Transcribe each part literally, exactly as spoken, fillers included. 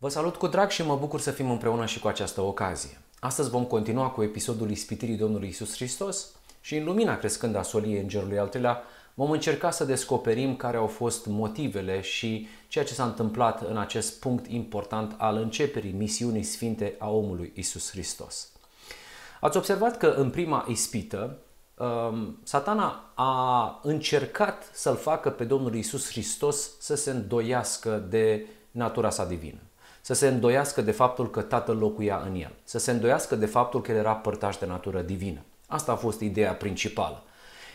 Vă salut cu drag și mă bucur să fim împreună și cu această ocazie. Astăzi vom continua cu episodul ispitirii Domnului Isus Hristos și în lumina crescând a soliei Îngerului al treilea vom încerca să descoperim care au fost motivele și ceea ce s-a întâmplat în acest punct important al începerii misiunii sfinte a omului Isus Hristos. Ați observat că în prima ispită, Satana a încercat să-L facă pe Domnul Isus Hristos să se îndoiască de natura sa divină, să se îndoiască de faptul că Tatăl locuia în el, să se îndoiască de faptul că el era părtaș de natură divină. Asta a fost ideea principală.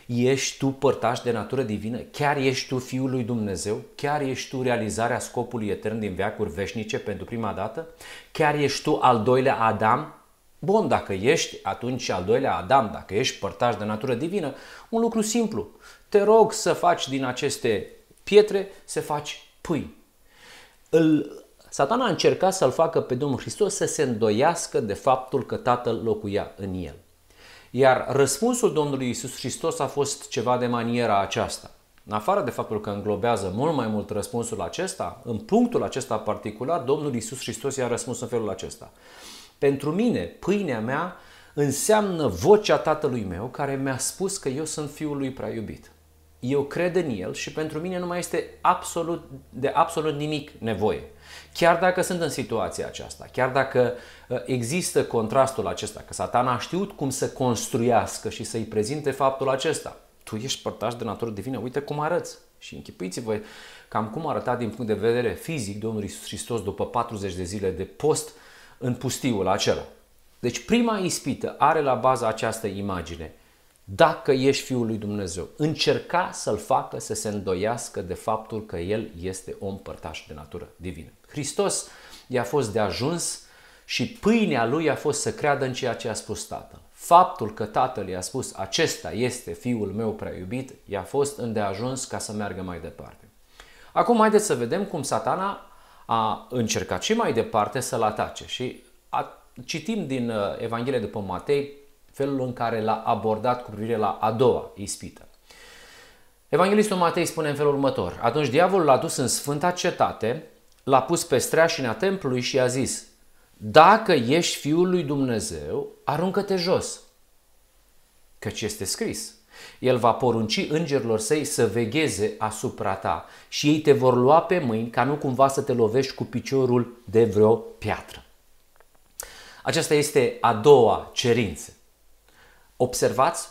Ești tu părtaș de natură divină? Chiar ești tu Fiul lui Dumnezeu? Chiar ești tu realizarea scopului etern din veacuri veșnice pentru prima dată? Chiar ești tu al doilea Adam? Bun, dacă ești atunci al doilea Adam, dacă ești părtaș de natură divină, un lucru simplu. Te rog să faci din aceste pietre, să faci pâini. Îl... Satana a încercat să-L facă pe Domnul Hristos să se îndoiască de faptul că Tatăl locuia în el. Iar răspunsul Domnului Iisus Hristos a fost ceva de maniera aceasta. În afară de faptul că înglobează mult mai mult răspunsul acesta, în punctul acesta particular, Domnul Iisus Hristos i-a răspuns în felul acesta. Pentru mine, pâinea mea înseamnă vocea Tatălui meu care mi-a spus că eu sunt Fiul lui prea iubit. Eu cred în el și pentru mine nu mai este absolut, de absolut nimic nevoie. Chiar dacă sunt în situația aceasta, chiar dacă există contrastul acesta, că Satana a știut cum să construiască și să-i prezinte faptul acesta. Tu ești părtaș de natură divină, uite cum arăți. Și închipuiți-vă cam cum arăta din punct de vedere fizic Domnul Iisus Hristos după patruzeci de zile de post în pustiul acela. Deci prima ispită are la bază această imagine. Dacă ești Fiul lui Dumnezeu, încerca să-L facă să se îndoiască de faptul că el este om părtaș de natură divină. Hristos i-a fost de ajuns și pâinea lui a fost să creadă în ceea ce a spus Tatăl. Faptul că Tatăl i-a spus, acesta este Fiul meu prea iubit, i-a fost îndeajuns ca să meargă mai departe. Acum haideți să vedem cum Satana a încercat și mai departe să-L atace. Și a, citim din Evanghelia după Matei felul în care l-a abordat cu privire la a doua ispită. Evanghelistul Matei spune în felul următor. Atunci diavolul l-a dus în sfânta cetate, l-a pus pe streașina templului și i-a zis, dacă ești Fiul lui Dumnezeu, aruncă-te jos, căci este scris. El va porunci îngerilor săi să vegheze asupra ta și ei te vor lua pe mâini ca nu cumva să te lovești cu piciorul de vreo piatră. Aceasta este a doua cerință. Observați,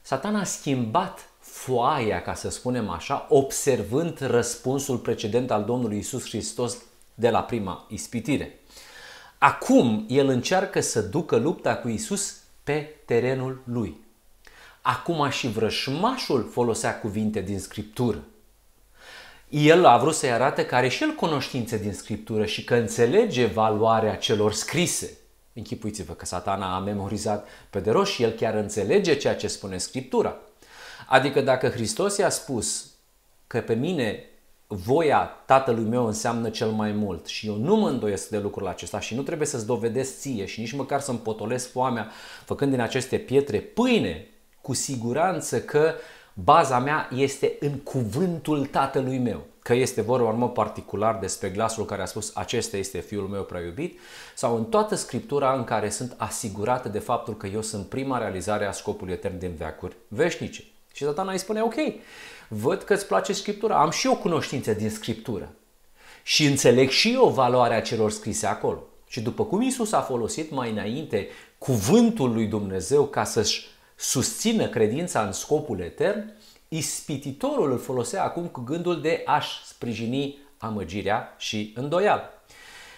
Satana a schimbat foaia, ca să spunem așa, observând răspunsul precedent al Domnului Iisus Hristos de la prima ispitire. Acum el încearcă să ducă lupta cu Iisus pe terenul lui. Acum și vrășmașul folosea cuvinte din Scriptură. El a vrut să-i arate că are și el cunoștințe din Scriptură și că înțelege valoarea celor scrise. Închipuiți-vă că Satana a memorizat pe de rost și el chiar înțelege ceea ce spune Scriptura. Adică dacă Hristos i-a spus că pe mine voia Tatălui meu înseamnă cel mai mult și eu nu mă îndoiesc de lucrul acesta și nu trebuie să-ți dovedesc ție și nici măcar să-mi potolesc foamea făcând din aceste pietre pâine, cu siguranță că baza mea este în cuvântul Tatălui meu. Că este vorba în mod particular despre glasul care a spus acesta este Fiul meu prea iubit sau în toată Scriptura în care sunt asigurate de faptul că eu sunt prima realizare a scopului etern din veacuri veșnice. Și Satana îi spune, ok, văd că îți place Scriptura, am și eu cunoștințe din Scriptură și înțeleg și eu valoarea celor scrise acolo. Și după cum Iisus a folosit mai înainte cuvântul lui Dumnezeu ca să-și susțină credința în scopul etern, ispititorul îl folosea acum cu gândul de a-și sprijini amăgirea și îndoială.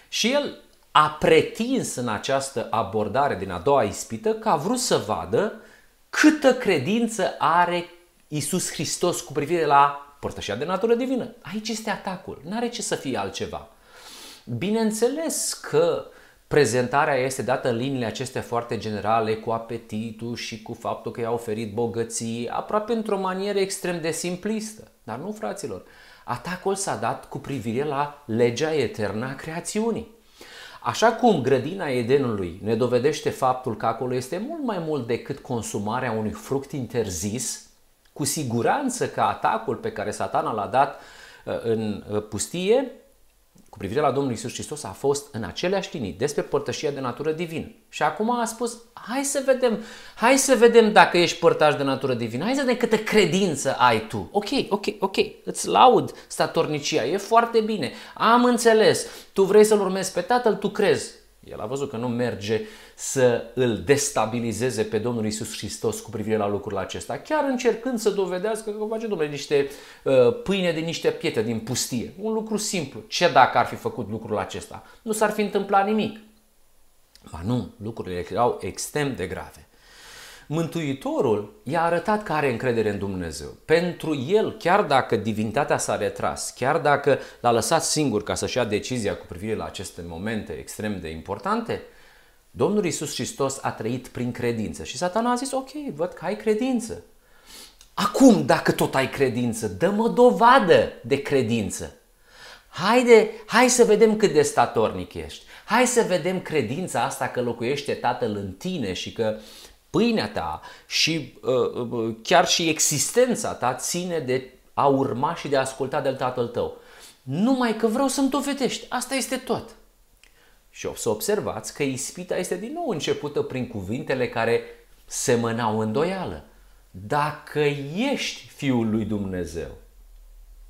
Și el a pretins în această abordare din a doua ispită că a vrut să vadă câtă credință are Iisus Hristos cu privire la părtășia de natură divină. Aici este atacul, n-are ce să fie altceva. Bineînțeles că prezentarea este dată în liniile acestea foarte generale, cu apetitul și cu faptul că i-a oferit bogății, aproape într-o manieră extrem de simplistă. Dar nu, fraților, atacul s-a dat cu privire la legea eternă a creațiunii. Așa cum grădina Edenului ne dovedește faptul că acolo este mult mai mult decât consumarea unui fruct interzis, cu siguranță că atacul pe care Satana l-a dat în pustie cu privire la Domnul Iisus Hristos a fost în aceleași linii despre părtășia de natură divină. Și acum a spus, hai să vedem, hai să vedem dacă ești părtaș de natură divină, hai să vedem câtă credință ai tu. Ok, ok, ok, îți laud statornicia, e foarte bine, am înțeles, tu vrei să-L urmezi pe Tatăl, tu crezi. El a văzut că nu merge să îl destabilizeze pe Domnul Iisus Hristos cu privire la lucrul acesta, chiar încercând să dovedească că face, domnule, niște uh, pâine din niște pietre din pustie. Un lucru simplu. Ce dacă ar fi făcut lucrul acesta? Nu s-ar fi întâmplat nimic. Ba nu, lucrurile erau extrem de grave. Mântuitorul i-a arătat că are încredere în Dumnezeu. Pentru el, chiar dacă divinitatea s-a retras, chiar dacă l-a lăsat singur ca să-și ia decizia cu privire la aceste momente extrem de importante, Domnul Iisus Hristos a trăit prin credință. Și Satana a zis, ok, văd că ai credință. Acum, dacă tot ai credință, dă-mă dovadă de credință. Haide, hai să vedem cât de statornic ești. Hai să vedem credința asta că locuiește Tatăl în tine și că pâinea ta și uh, chiar și existența ta ține de a urma și de a asculta de Tatăl tău. Numai că vreau să-mi dovedești. Asta este tot. Și o să observați că ispita este din nou începută prin cuvintele care semănau îndoială. Dacă ești Fiul lui Dumnezeu,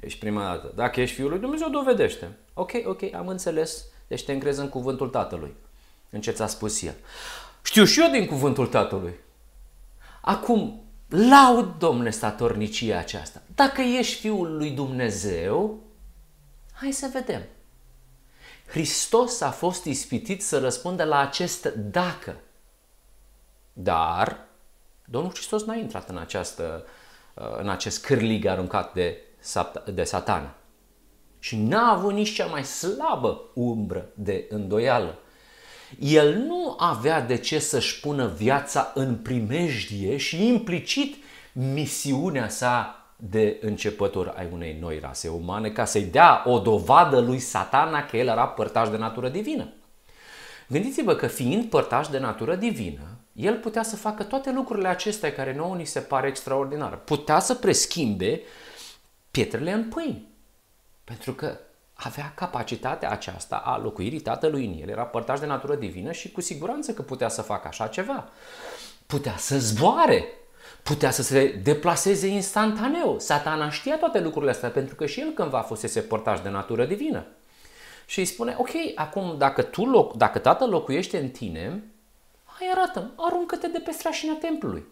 ești prima dată. Dacă ești Fiul lui Dumnezeu, dovedește. Ok, ok, am înțeles. Deci te încrezi în cuvântul Tatălui. În ce ți-a spus El. Știu și eu din cuvântul Tatălui. Acum, laud, domne, statornicia aceasta. Dacă ești Fiul lui Dumnezeu, hai să vedem. Hristos a fost ispitit să răspundă la acest dacă. Dar Domnul Hristos n-a intrat în, această, în acest cârlig aruncat de, de Satana. Și n-a avut nici cea mai slabă umbră de îndoială. El nu avea de ce să-și pună viața în primejdie și implicit misiunea sa de începător ai unei noi rase umane ca să-i dea o dovadă lui Satana că el era părtaș de natură divină. Gândiți-vă că fiind părtaș de natură divină, el putea să facă toate lucrurile acestea care nouă ni se pare extraordinară. Putea să preschimbe pietrele în pâini. Pentru că avea capacitatea aceasta a locuirii Tatălui în el, era părtaș de natură divină și cu siguranță că putea să facă așa ceva. Putea să zboare, putea să se deplaseze instantaneu. Satana știa toate lucrurile astea pentru că și el cândva fusese părtaș de natură divină. Și îi spune, ok, acum dacă, tu loc, dacă Tatăl locuiește în tine, hai arată-mi, aruncă-te de pe strașina templului.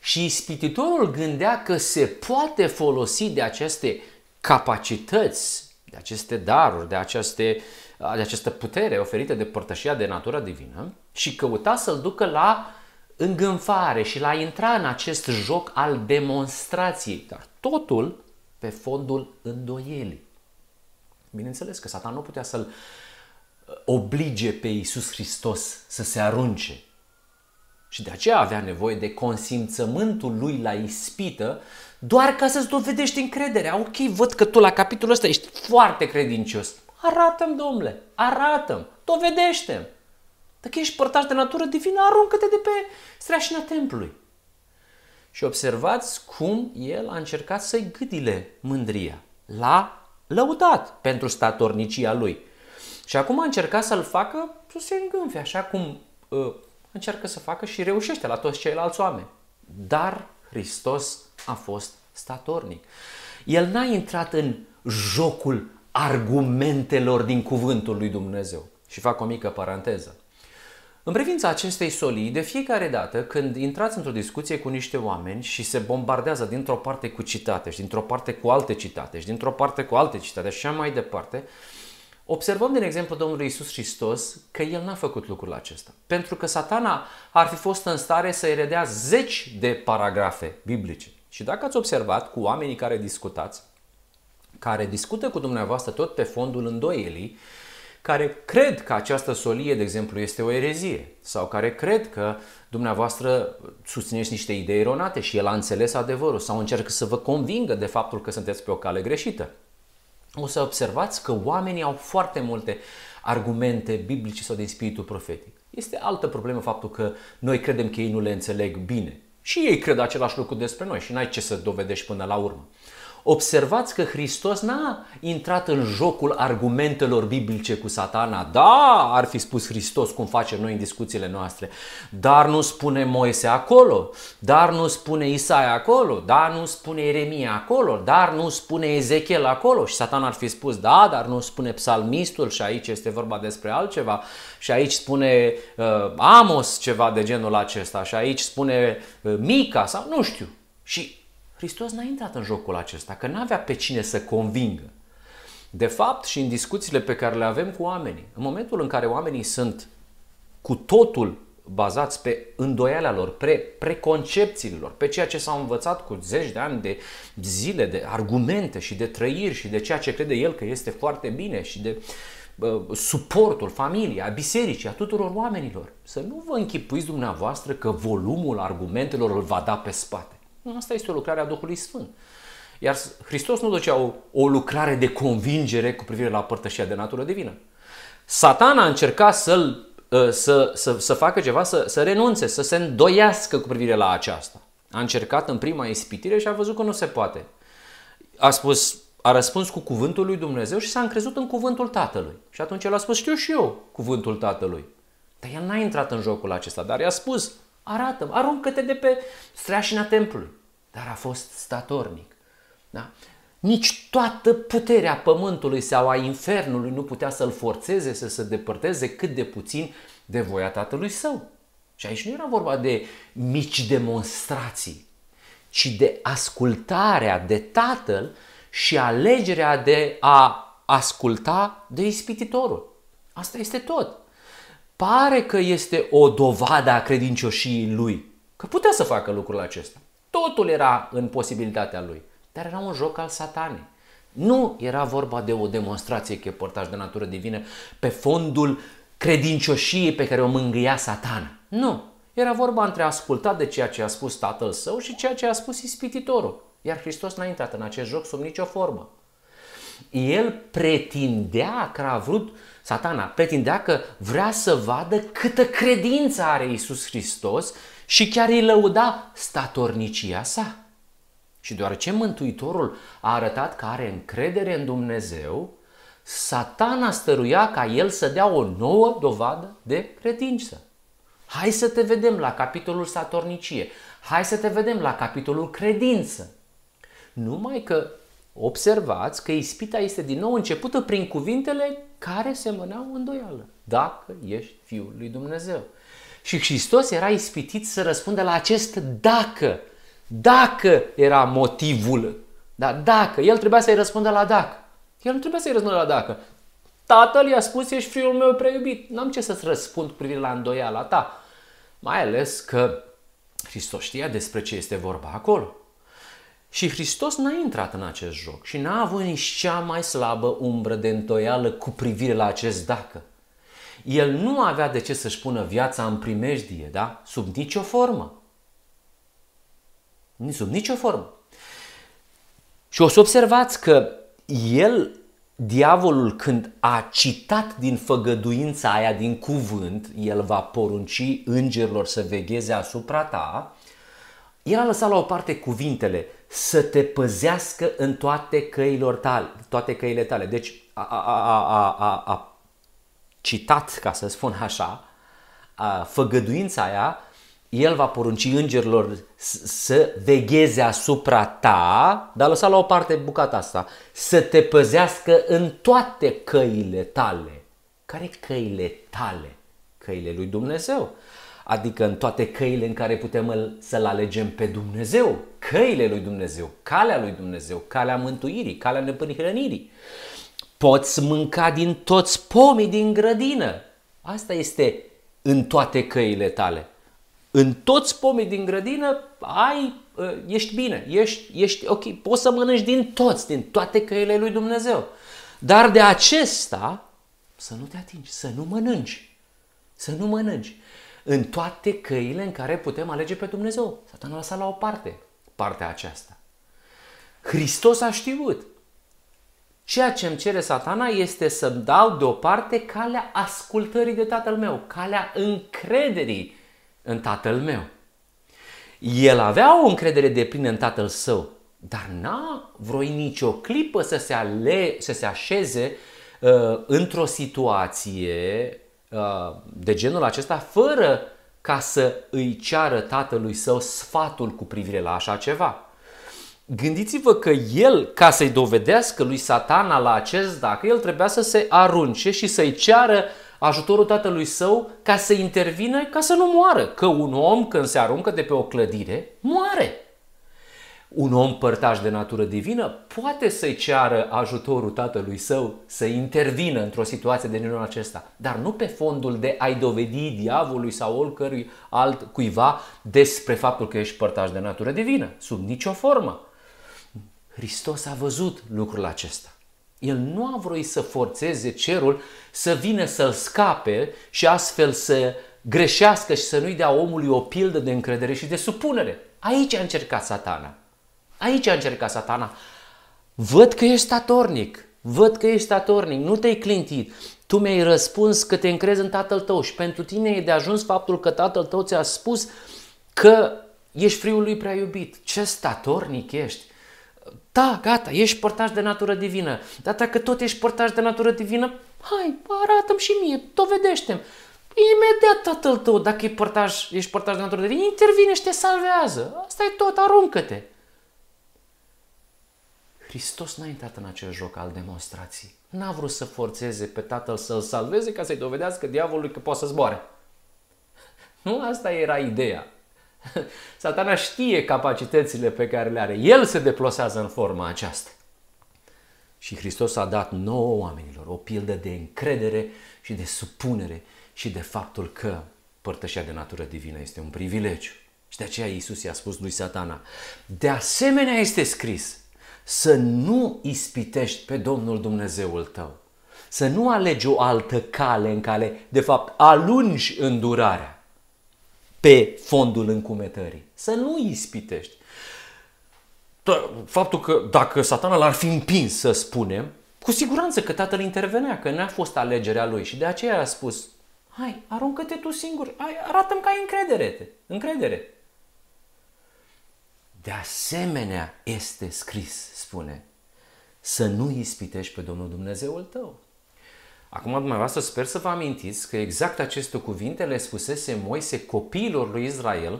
Și ispititorul gândea că se poate folosi de aceste capacități, de aceste daruri, de, aceste, de această putere oferită de părtășia de natură divină și căuta să-l ducă la îngânfare și la intra în acest joc al demonstrației, dar totul pe fondul îndoielii. Bineînțeles că Satan nu putea să-l oblige pe Iisus Hristos să se arunce și de aceea avea nevoie de consimțământul lui la ispită doar ca să-ți dovedești încrederea. Ok, văd că tu la capitolul ăsta ești foarte credincios. Arată-mi, domnule, arată-mi, dovedește-mi. Dacă ești părtaș de natură divină, aruncă-te de pe strașina templului. Și observați cum el a încercat să-i gâdile mândria. L-a lăudat pentru statornicia lui. Și acum a încercat să-l facă să se îngânfe, așa cum uh, încearcă să facă și reușește la toți ceilalți oameni. Dar Hristos a fost statornic. El n-a intrat în jocul argumentelor din cuvântul lui Dumnezeu. Și fac o mică paranteză. În privința acestei solii, de fiecare dată când intrați într-o discuție cu niște oameni și se bombardează dintr-o parte cu citate și dintr-o parte cu alte citate și dintr-o parte cu alte citate și așa mai departe, observăm din exemplu Domnului Iisus Hristos că El n-a făcut lucrul acesta. Pentru că Satana ar fi fost în stare să-i redea zeci de paragrafe biblice. Și dacă ați observat cu oamenii care discutați, care discută cu dumneavoastră tot pe fondul îndoielii, care cred că această solie, de exemplu, este o erezie sau care cred că dumneavoastră susțineți niște idei eronate și el a înțeles adevărul sau încearcă să vă convingă de faptul că sunteți pe o cale greșită, o să observați că oamenii au foarte multe argumente biblice sau din spiritul profetic. Este altă problemă faptul că noi credem că ei nu le înțeleg bine. Și ei cred același lucru despre noi și n-ai ce să dovedești până la urmă. Observați că Hristos n-a intrat în jocul argumentelor biblice cu Satana. Da, ar fi spus Hristos cum facem noi în discuțiile noastre. Dar nu spune Moise acolo, dar nu spune Isaia acolo, dar nu spune Ieremia acolo, dar nu spune Ezechiel acolo. Și Satana ar fi spus, da, dar nu spune psalmistul și aici este vorba despre altceva. Și aici spune uh, Amos ceva de genul acesta și aici spune uh, Mica sau nu știu. Și Hristos n-a intrat în jocul acesta, că n-avea pe cine să convingă. De fapt, și în discuțiile pe care le avem cu oamenii, în momentul în care oamenii sunt cu totul bazați pe îndoiala lor, pre, preconcepțiile lor, pe ceea ce s-au învățat cu zeci de ani de zile, de argumente și de trăiri și de ceea ce crede el că este foarte bine și de uh, suportul, familia, bisericii, a tuturor oamenilor. Să nu vă închipuiți dumneavoastră că volumul argumentelor îl va da pe spate. Asta este o lucrare a Duhului Sfânt. Iar Hristos nu ducea o, o lucrare de convingere cu privire la părtășia de natură divină. Satana a încercat să-l, să, să, să facă ceva, să, să renunțe, să se îndoiască cu privire la aceasta. A încercat în prima ispitire și a văzut că nu se poate. A spus, a răspuns cu cuvântul lui Dumnezeu și s-a încrezut în cuvântul Tatălui. Și atunci el a spus, știu și eu cuvântul Tatălui. Dar el n-a intrat în jocul acesta, dar i-a spus, arată-mă, aruncă-te de pe streașina templului. Dar a fost statornic. Da? Nici toată puterea pământului sau a infernului nu putea să-l forțeze să se depărteze cât de puțin de voia tatălui său. Și aici nu era vorba de mici demonstrații, ci de ascultarea de tatăl și alegerea de a asculta de ispititorul. Asta este tot. Pare că este o dovadă a credincioșiei lui, că putea să facă lucrul acesta. Totul era în posibilitatea lui, dar era un joc al satanei. Nu era vorba de o demonstrație că e părtaș de natură divină pe fondul credincioșiei pe care o mângâia satana. Nu, era vorba între a asculta de ceea ce a spus tatăl său și ceea ce a spus ispititorul. Iar Hristos n-a intrat în acest joc sub nicio formă. El pretindea că a vrut, satana pretindea că vrea să vadă câtă credință are Iisus Hristos și chiar îi lăuda statornicia sa. Și deoarece Mântuitorul a arătat că are încredere în Dumnezeu, satana stăruia ca el să dea o nouă dovadă de credință. Hai să te vedem la capitolul statornicie, hai să te vedem la capitolul credință. Numai că observați că ispita este din nou începută prin cuvintele care semănau îndoială. Dacă ești Fiul lui Dumnezeu. Și Hristos era ispitit să răspundă la acest dacă. Dacă era motivul. Dar dacă. El trebuia să-i răspundă la dacă. El nu trebuia să-i răspundă la dacă. Tatăl i-a spus, ești Fiul meu preiubit. N-am ce să-ți răspund cu privire la îndoiala ta. Mai ales că Hristos știa despre ce este vorba acolo. Și Hristos n-a intrat în acest joc și n-a avut nici cea mai slabă umbră de îndoială cu privire la acest dacă. El nu avea de ce să-și pună viața în primejdie, da? Sub nicio formă. Sub nicio formă. Și o să observați că el, diavolul, când a citat din făgăduința aia din cuvânt, el va porunci îngerilor să vegheze asupra ta, el a lăsat la o parte cuvintele, să te păzească în toate căilor tale, toate căile tale. Deci a, a, a, a, a, a citat, ca să spun așa, a, făgăduința aia, el va porunci îngerilor să vegheze asupra ta, dar a lăsat la o parte bucata asta, să te păzească în toate căile tale. Care căile tale? Căile lui Dumnezeu. Adică în toate căile în care putem să-L alegem pe Dumnezeu, căile lui Dumnezeu, calea lui Dumnezeu, calea mântuirii, calea neprihănirii. Poți mânca din toți pomii din grădină. Asta este în toate căile tale. În toți pomii din grădină ai, ești bine, ești, ești ok, poți să mănânci din toți, din toate căile lui Dumnezeu. Dar de acesta să nu te atingi, să nu mănânci, să nu mănânci. În toate căile în care putem alege pe Dumnezeu. Satan a lăsat la o parte, partea aceasta. Hristos a știut. Ceea ce îmi cere satana este să-mi dau deoparte calea ascultării de tatăl meu, calea încrederii în tatăl meu. El avea o încredere deplină în tatăl său, dar n-a vrut nicio clipă să se, ale, să se așeze uh, într-o situație uh, de genul acesta fără ca să îi ceară tatălui său sfatul cu privire la așa ceva. Gândiți-vă că el, ca să-i dovedească lui Satana la acest dacă, el trebuia să se arunce și să-i ceară ajutorul tatălui său ca să intervină, ca să nu moară. Că un om când se aruncă de pe o clădire, moare. Un om părtaș de natură divină poate să-i ceară ajutorul tatălui său să intervină într-o situație de genul acesta, dar nu pe fondul de a-i dovedi diavolului sau oricărui altcuiva despre faptul că ești părtaș de natură divină, sub nicio formă. Hristos a văzut lucrul acesta. El nu a vrut să forțeze cerul să vină să-l scape și astfel să greșească și să nu-i dea omului o pildă de încredere și de supunere. Aici a încercat Satana. Aici a încercat Satana. Văd că ești statornic, văd că ești statornic, nu te-ai clintit. Tu mi-ai răspuns că te încrezi în tatăl tău și pentru tine e de ajuns faptul că tatăl tău ți-a spus că ești fiul lui prea iubit. Ce statornic ești! Da, gata, ești părtaș de natură divină, dar dacă tot ești părtaș de natură divină, hai, arată-mi și mie, dovedește-mi. Imediat tatăl tău, dacă ești părtaș, ești părtaș de natură divină, intervine și te salvează. Asta e tot, aruncă-te. Hristos n-a intrat în acel joc al demonstrației. N-a vrut să forțeze pe tatăl să-l salveze ca să-i dovedească diavolului că poate să zboare. Nu asta era ideea. Satana știe capacitățile pe care le are. El se deplosează în forma aceasta. Și Hristos a dat nouă oamenilor o pildă de încredere și de supunere și de faptul că părtășia de natură divină este un privilegiu. Și de aceea Iisus i-a spus lui Satana, de asemenea este scris, să nu ispitești pe Domnul Dumnezeul tău. Să nu alegi o altă cale în care, de fapt, alungi îndurarea pe fondul încumetării. Să nu ispitești. Faptul că dacă Satana l-ar fi împins, să spunem, cu siguranță că tatăl intervenea, că n-a fost alegerea lui și de aceea a spus, hai, aruncă-te tu singur, hai, arată-mi că ai încredere, încredere. De asemenea este scris, spune, să nu ispitești pe Domnul Dumnezeul tău. Acum, dumneavoastră, sper să vă amintiți că exact aceste cuvinte le spusese Moise copiilor lui Israel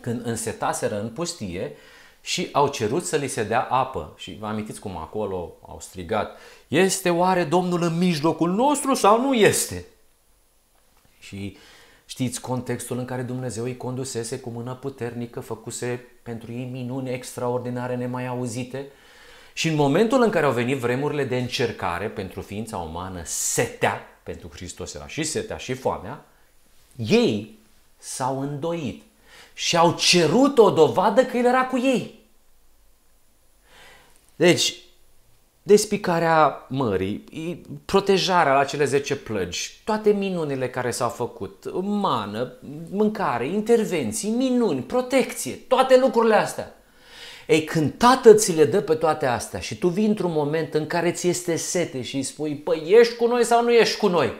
când însetaseră în pustie și au cerut să li se dea apă. Și vă amintiți cum acolo au strigat, este oare Domnul în mijlocul nostru sau nu este? Și știți contextul în care Dumnezeu îi condusese cu mână puternică, făcuse pentru ei minuni extraordinare, nemai auzite. Și în momentul în care au venit vremurile de încercare pentru ființa umană, setea, pentru Hristos era și setea și foamea, ei s-au îndoit și au cerut o dovadă că El era cu ei. Deci, despicarea mării, protejarea la cele zece plăgi, toate minunile care s-au făcut, mană, mâncare, intervenții, minuni, protecție, toate lucrurile astea. Ei, când Tatăl ți le dă pe toate astea și tu vii într-un moment în care ți este sete și îi spui, păi ești cu noi sau nu ești cu noi?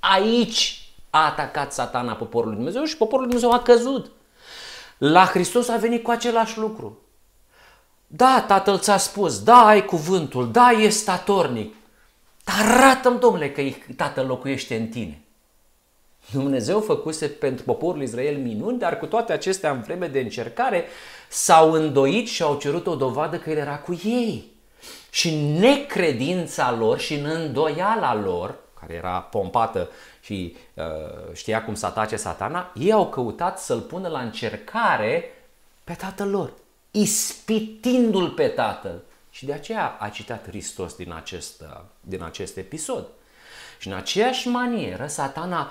Aici a atacat Satana poporul lui Dumnezeu și poporul lui Dumnezeu a căzut. La Hristos a venit cu același lucru. Da, Tatăl ți-a spus, da, ai cuvântul, da, ești statornic, dar arată-mi, Domnule, că Tatăl locuiește în tine. Dumnezeu făcuse pentru poporul Israel minuni, dar cu toate acestea, în vreme de încercare, s-au îndoit și au cerut o dovadă că El era cu ei. Și necredința lor și în îndoiala lor, care era pompată și uh, știa cum să atace Satana, ei au căutat să-L pună la încercare pe tatăl lor, ispitindu-L pe tatăl. Și de aceea a citat Hristos din acest, din acest episod. Și în aceeași manieră, Satana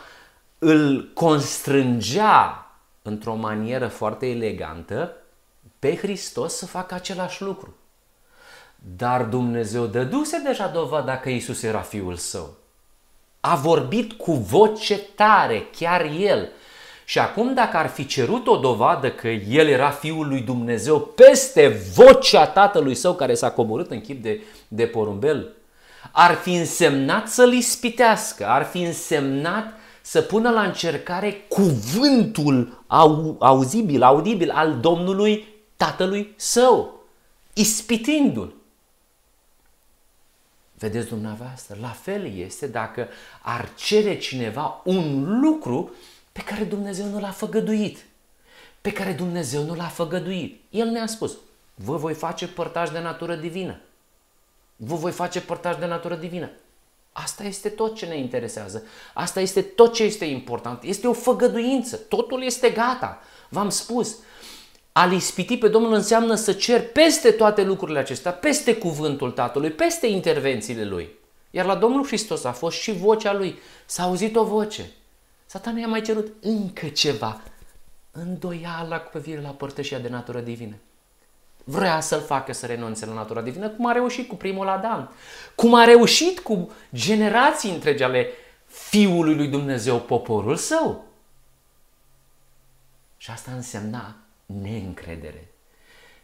îl constrângea într-o manieră foarte elegantă pe Hristos să facă același lucru. Dar Dumnezeu dăduse deja dovada că Iisus era Fiul Său. A vorbit cu voce tare, chiar El. Și acum dacă ar fi cerut o dovadă că El era Fiul lui Dumnezeu peste vocea Tatălui Său care s-a coborât în chip de, de porumbel, ar fi însemnat să-L ispitească, ar fi însemnat să pună la încercare cuvântul au, auzibil, audibil al Domnului tatălui său, ispitindu-l. Vedeți dumneavoastră, la fel este dacă ar cere cineva un lucru pe care Dumnezeu nu l-a făgăduit. Pe care Dumnezeu nu l-a făgăduit. El ne-a spus, vă voi face părtași de natură divină. Vă voi face părtași de natură divină. Asta este tot ce ne interesează. Asta este tot ce este important. Este o făgăduință. Totul este gata. V-am spus, a-L ispiti pe Domnul înseamnă să ceri peste toate lucrurile acestea, peste cuvântul Tatălui, peste intervențiile Lui. Iar la Domnul Hristos a fost și vocea Lui. S-a auzit o voce. Satana i-a mai cerut încă ceva. Îndoiala cu privire la părtășia de natură divină. Vrea să-l facă să renunțe la natura divină, cum a reușit cu primul Adam, cum a reușit cu generații întregi ale Fiului lui Dumnezeu, poporul său. Și asta însemna neîncredere.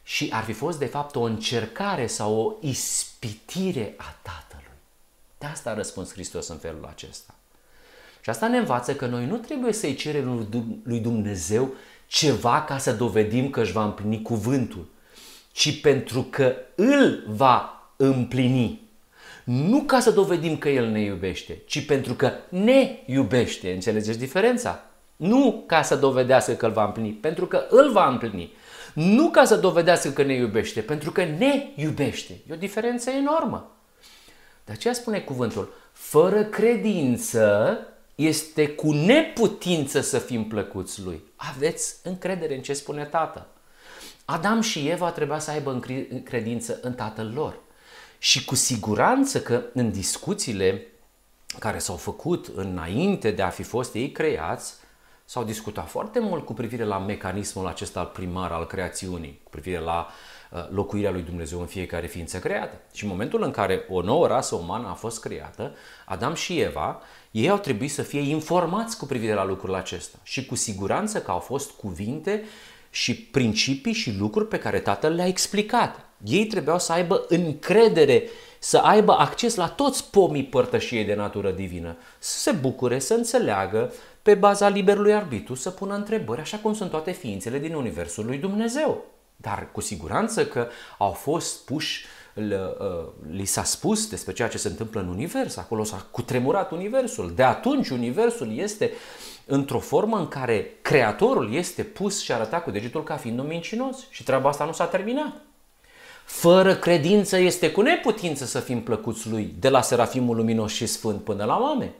Și ar fi fost, de fapt, o încercare sau o ispitire a Tatălui. De asta a răspuns Hristos în felul acesta. Și asta ne învață că noi nu trebuie să-i cerem lui Dumnezeu ceva ca să dovedim că își va împlini cuvântul, ci pentru că Îl va împlini. Nu ca să dovedim că El ne iubește, ci pentru că ne iubește. Înțelegeți diferența? Nu ca să dovedească că Îl va împlini, pentru că Îl va împlini. Nu ca să dovedească că ne iubește, pentru că ne iubește. E o diferență enormă. De aceea spune cuvântul, fără credință este cu neputință să fim plăcuți Lui. Aveți încredere în ce spune Tatăl. Adam și Eva trebuia să aibă credință în tatăl lor. Și cu siguranță că în discuțiile care s-au făcut înainte de a fi fost ei creați, s-au discutat foarte mult cu privire la mecanismul acesta primar al creațiunii, cu privire la locuirea lui Dumnezeu în fiecare ființă creată. Și în momentul în care o nouă rasă umană a fost creată, Adam și Eva, ei au trebuit să fie informați cu privire la lucrul acesta. Și cu siguranță că au fost cuvinte și principii și lucruri pe care Tatăl le-a explicat. Ei trebuiau să aibă încredere, să aibă acces la toți pomii părtășiei de natură divină, să se bucure, să înțeleagă, pe baza liberului arbitru să pună întrebări, așa cum sunt toate ființele din Universul lui Dumnezeu. Dar cu siguranță că au fost puși, li s-a spus despre ceea ce se întâmplă în Univers, acolo s-a cutremurat Universul. De atunci Universul este într-o formă în care Creatorul este pus și arătat cu degetul ca fiind un mincinos. Și treaba asta nu s-a terminat. Fără credință este cu neputință să fim plăcuți Lui, de la Serafimul Luminos și Sfânt până la oameni.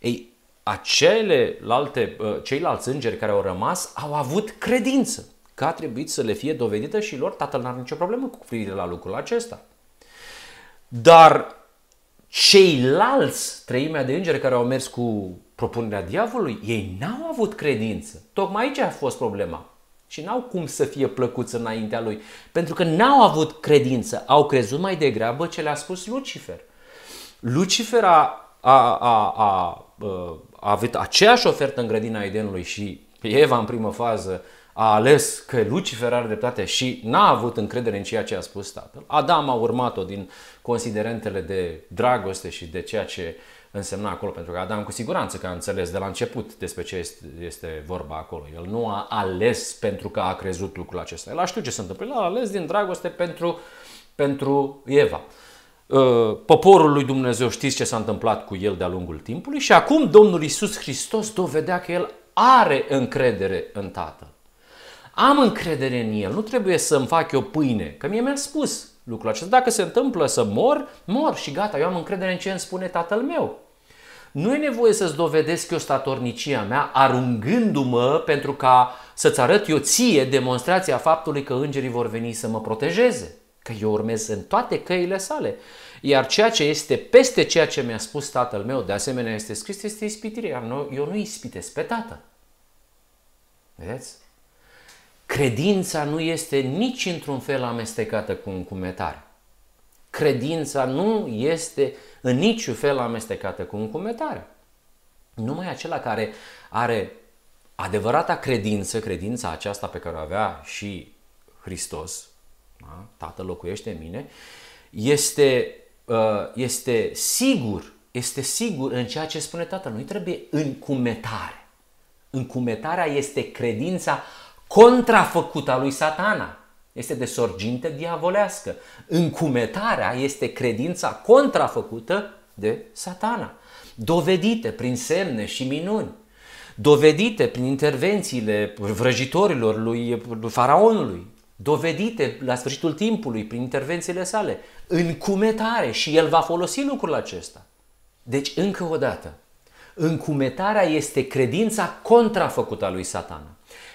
Ei, acelealte, ceilalți îngeri care au rămas au avut credință, că a trebuit să le fie dovedită și lor. Tatăl n-are nicio problemă cu privire la lucrul acesta. Dar ceilalți, treimea de îngeri care au mers cu propunerea diavolului, ei n-au avut credință. Tocmai aici a fost problema. Și n-au cum să fie plăcuți înaintea lui, pentru că n-au avut credință. Au crezut mai degrabă ce le-a spus Lucifer. Lucifer a, a, a, a, a avut aceeași ofertă în grădina Edenului și Eva în primă fază a ales că Lucifer are dreptate și n-a avut încredere în ceea ce a spus Tatăl. Adam a urmat-o din considerentele de dragoste și de ceea ce însemna acolo, pentru că Adam cu siguranță că a înțeles de la început despre ce este, este vorba acolo. El nu a ales pentru că a crezut lucrul acesta. El a știut ce se întâmplă. El a ales din dragoste pentru, pentru Eva. Poporul lui Dumnezeu, știți ce s-a întâmplat cu el de-a lungul timpului și acum Domnul Iisus Hristos dovedea că el are încredere în Tatăl. Am încredere în El, nu trebuie să-mi fac eu pâine, că mie mi-a spus lucrul acesta. Dacă se întâmplă să mor, mor și gata, eu am încredere în ce îmi spune Tatăl meu. Nu e nevoie să-ți dovedesc eu statornicia mea arungându-mă pentru ca să-ți arăt eu ție demonstrația faptului că îngerii vor veni să mă protejeze, că eu urmez în toate căile sale. Iar ceea ce este peste ceea ce mi-a spus Tatăl meu, de asemenea este scris, este ispitire, iar eu nu ispitesc pe Tatăl. Vedeți? Credința nu este nici într-un fel amestecată cu încumetare. Credința nu este în niciun fel amestecată cu încumetare. Numai acela care are adevărata credință, credința aceasta pe care o avea și Hristos, da? Tatăl locuiește în mine, este, este sigur, este sigur în ceea ce spune Tatăl. Nu-i trebuie încumetare. Încumetarea este credința contrafăcută a lui Satana. este de sorginte diavolească. Încumetarea este credința contrafăcută de Satana, dovedite prin semne și minuni, dovedite prin intervențiile vrăjitorilor lui faraonului, dovedite la sfârșitul timpului prin intervențiile sale, încumetare, și el va folosi lucrul acesta. Deci, încă o dată, încumetarea este credința contrafăcută a lui Satana.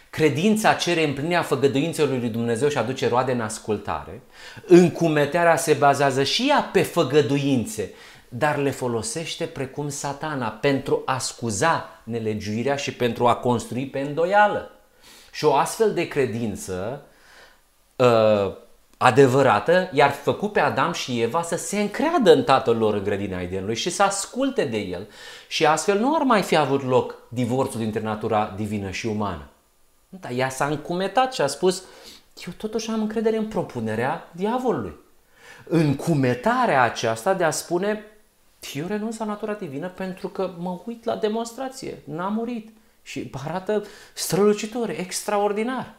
Credința cere împlinirea făgăduințelor lui Dumnezeu și aduce roade în ascultare. Încumetarea se bazează și ea pe făgăduințe, dar le folosește precum Satana pentru a scuza nelegiuirea și pentru a construi pe îndoială. Și o astfel de credință uh, adevărată i-ar fi făcut pe Adam și Eva să se încreadă în tatăl lor în grădina Edenului și să asculte de el, și astfel nu ar mai fi avut loc divorțul dintre natura divină și umană. Dar ea s-a încumetat și a spus: eu totuși am încredere în propunerea diavolului. Încumetarea aceasta de a spune: eu renunț la natura divină pentru că mă uit la demonstrație, n-a murit și arată strălucitor, extraordinar.